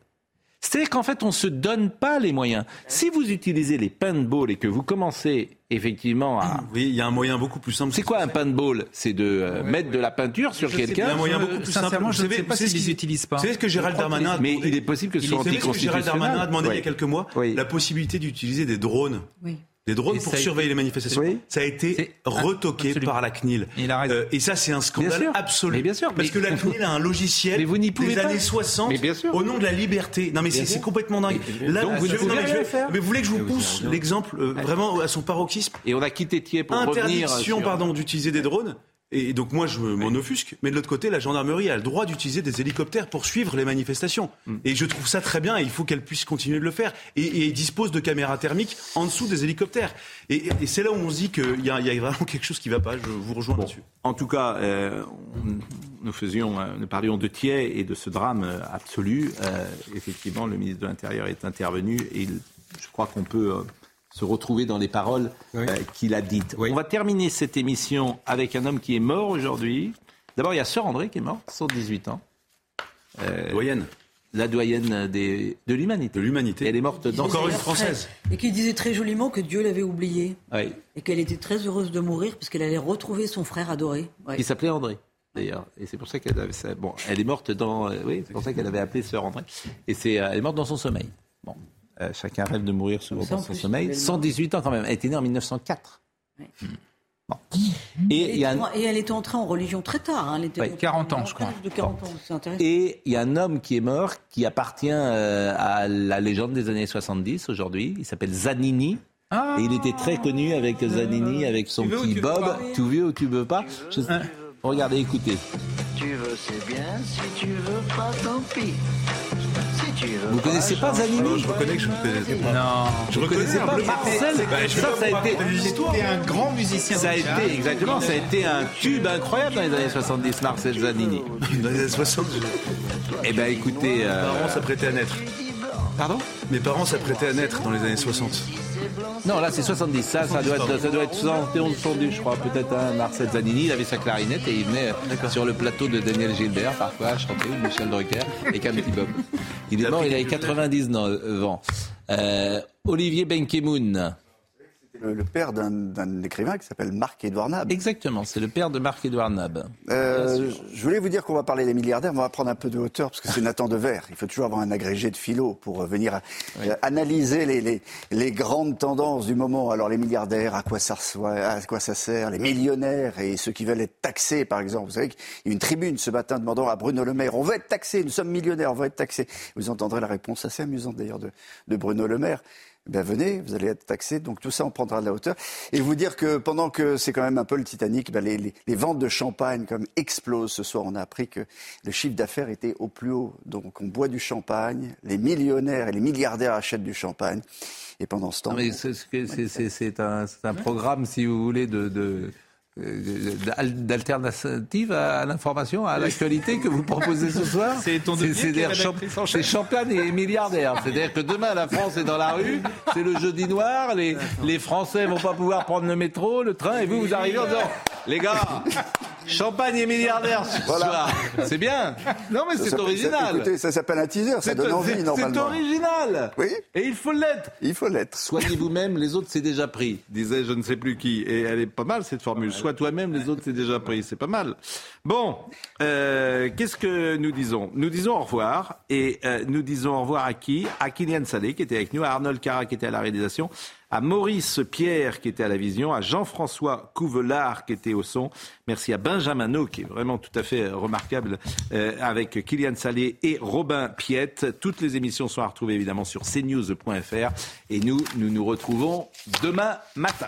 C'est-à-dire qu'en fait, on ne se donne pas les moyens. Si vous utilisez les paintballs et que vous commencez effectivement à... Oui, il y a un moyen beaucoup plus simple. C'est quoi un paintball ? C'est de euh, ouais, mettre ouais. de la peinture sur je quelqu'un. Il y a un moyen beaucoup plus simple. Je ne sais pas s'ils n'utilisent pas. Vous savez ce que Gérald Darmanin... Mais il est possible que ce soit anticonstitutionnel. Ce que Gérald Darmanin a demandé oui. il y a quelques mois, oui. la possibilité d'utiliser des drones. Oui. Des drones et pour surveiller été... les manifestations. Oui. Ça a été c'est... retoqué Absolument. Par la C N I L. Il a euh, et ça, c'est un scandale absolu. Mais bien sûr. Parce mais... que la C N I L a un logiciel mais vous n'y pouvez des pas. Années soixante au nom de la liberté. Non, mais c'est, c'est complètement dingue. Mais, mais, Là, donc, vous je, vous non, mais, je, mais vous voulez que je vous pousse l'exemple euh, vraiment à son paroxysme. Et on a quitté Thiers pour revenir. Interdiction, pardon, d'utiliser des drones. Et donc moi, je m'en offusque. Mais de l'autre côté, la gendarmerie a le droit d'utiliser des hélicoptères pour suivre les manifestations. Et je trouve ça très bien et il faut qu'elle puisse continuer de le faire. Et, et dispose de caméras thermiques en dessous des hélicoptères. Et, et c'est là où on se dit qu'il y a, il y a vraiment quelque chose qui ne va pas. Je vous rejoins bon, là-dessus. En tout cas, euh, nous, faisions, nous parlions de Thiers et de ce drame absolu. Euh, effectivement, le ministre de l'Intérieur est intervenu et il, je crois qu'on peut... Euh, se retrouver dans les paroles oui. euh, qu'il a dites. Oui. On va terminer cette émission avec un homme qui est mort aujourd'hui. D'abord, il y a Sœur André qui est morte, cent dix-huit ans. Euh, doyenne. La doyenne des, de l'humanité. De l'humanité. Elle est morte dans... Encore une Française. Et qui disait très joliment que Dieu l'avait oubliée. Oui. Et qu'elle était très heureuse de mourir parce qu'elle allait retrouver son frère adoré. Oui. Qui s'appelait André. D'ailleurs, et c'est pour ça qu'elle avait ça. Bon, elle est morte dans... Euh, oui, c'est pour ça qu'elle avait appelé Sœur André. Et c'est, euh, elle est morte dans son sommeil. Bon. Chacun rêve de mourir souvent dans son sommeil. cent dix-huit ans quand même. Elle était née en mille neuf cent quatre. Oui. Bon. Et, et, elle y a un... et elle était entrée en religion très tard. Hein. Elle était oui, quarante ans, je crois. De quarante bon. ans, c'est intéressant. Et il y a un homme qui est mort, qui appartient euh, à la légende des années soixante-dix aujourd'hui. Il s'appelle Zanini. Ah, et il était très connu avec Zanini, avec son petit Bob. Tu veux ou tu veux pas, tu veux, je... hein. Regardez, écoutez. Tu veux, c'est bien. Si tu veux pas, tant pis. Vous ne connaissez pas Zanini? Non, je reconnais que je ne connaissais pas. Non, je ne connaissais pas Marcel. Bah, ça, ça a été C'était un grand musicien. Ça a été, exactement, ça a été un tube incroyable dans les années soixante-dix, Marcel Zanini. Dans les années soixante-dix. Eh bien, écoutez. Mes parents s'apprêtaient à naître. Pardon? Mes parents s'apprêtaient à naître dans les années soixante. Non, là, c'est soixante-dix. Ça, ça doit être, ça doit être soixante et onze fondu, je crois. Peut-être hein, Marcel Zanini, il avait sa clarinette et il venait D'accord. sur le plateau de Daniel Gilbert, parfois, chanter ou Michel Drucker, avec un petit Bob. Il est mort, il avait quatre-vingt-dix-neuf ans. Euh, Olivier Benkemoun. Le, le père d'un, d'un écrivain qui s'appelle Marc-Edouard Nab. Exactement, c'est le père de Marc-Edouard Nab. Euh, je voulais vous dire qu'on va parler des milliardaires, mais on va prendre un peu de hauteur, parce que c'est Nathan Devers. Il faut toujours avoir un agrégé de philo pour venir oui. euh, analyser les, les, les grandes tendances du moment. Alors les milliardaires, à quoi ça, à quoi ça sert? Les millionnaires et ceux qui veulent être taxés, par exemple. Vous savez qu'il y a une tribune ce matin demandant à Bruno Le Maire, on va être taxés, nous sommes millionnaires, on va être taxés. Vous entendrez la réponse assez amusante d'ailleurs de, de Bruno Le Maire. Ben venez, vous allez être taxé, donc tout ça on prendra de la hauteur. Et vous dire que pendant que c'est quand même un peu le Titanic, ben les, les, les ventes de champagne comme explosent ce soir. On a appris que le chiffre d'affaires était au plus haut. Donc on boit du champagne, les millionnaires et les milliardaires achètent du champagne. Et pendant ce temps... Non mais c'est, c'est, c'est, c'est, un, c'est un programme, si vous voulez, de... de... d'alternative à l'information, à l'actualité que vous proposez ce soir. C'est ton c'est, c'est, des champ- c'est champagne et milliardaires. C'est-à-dire que demain, la France est dans la rue, c'est le jeudi noir, les, les Français vont pas pouvoir prendre le métro, le train, et vous, vous arrivez en disant « Les gars, champagne et milliardaires ce voilà. soir. » C'est bien. Non mais ça c'est original. Écoutez, ça s'appelle un teaser, ça c'est, donne envie c'est, normalement. C'est original. Oui. Et il faut l'être. Il faut l'être. Soignez vous-même, les autres c'est déjà pris, disait je ne sais plus qui. Et elle est pas mal cette formule. Sois toi-même, les autres, c'est déjà pris. C'est pas mal. Bon, euh, qu'est-ce que nous disons ? Nous disons au revoir. Et euh, nous disons au revoir à qui ? À Kylian Salé, qui était avec nous, à Arnold Cara, qui était à la réalisation, à Maurice Pierre, qui était à la vision, à Jean-François Couvelard, qui était au son. Merci à Benjamin No, qui est vraiment tout à fait remarquable, euh, avec Kylian Salé et Robin Piette. Toutes les émissions sont à retrouver, évidemment, sur c news point f r. Et nous, nous nous retrouvons demain matin.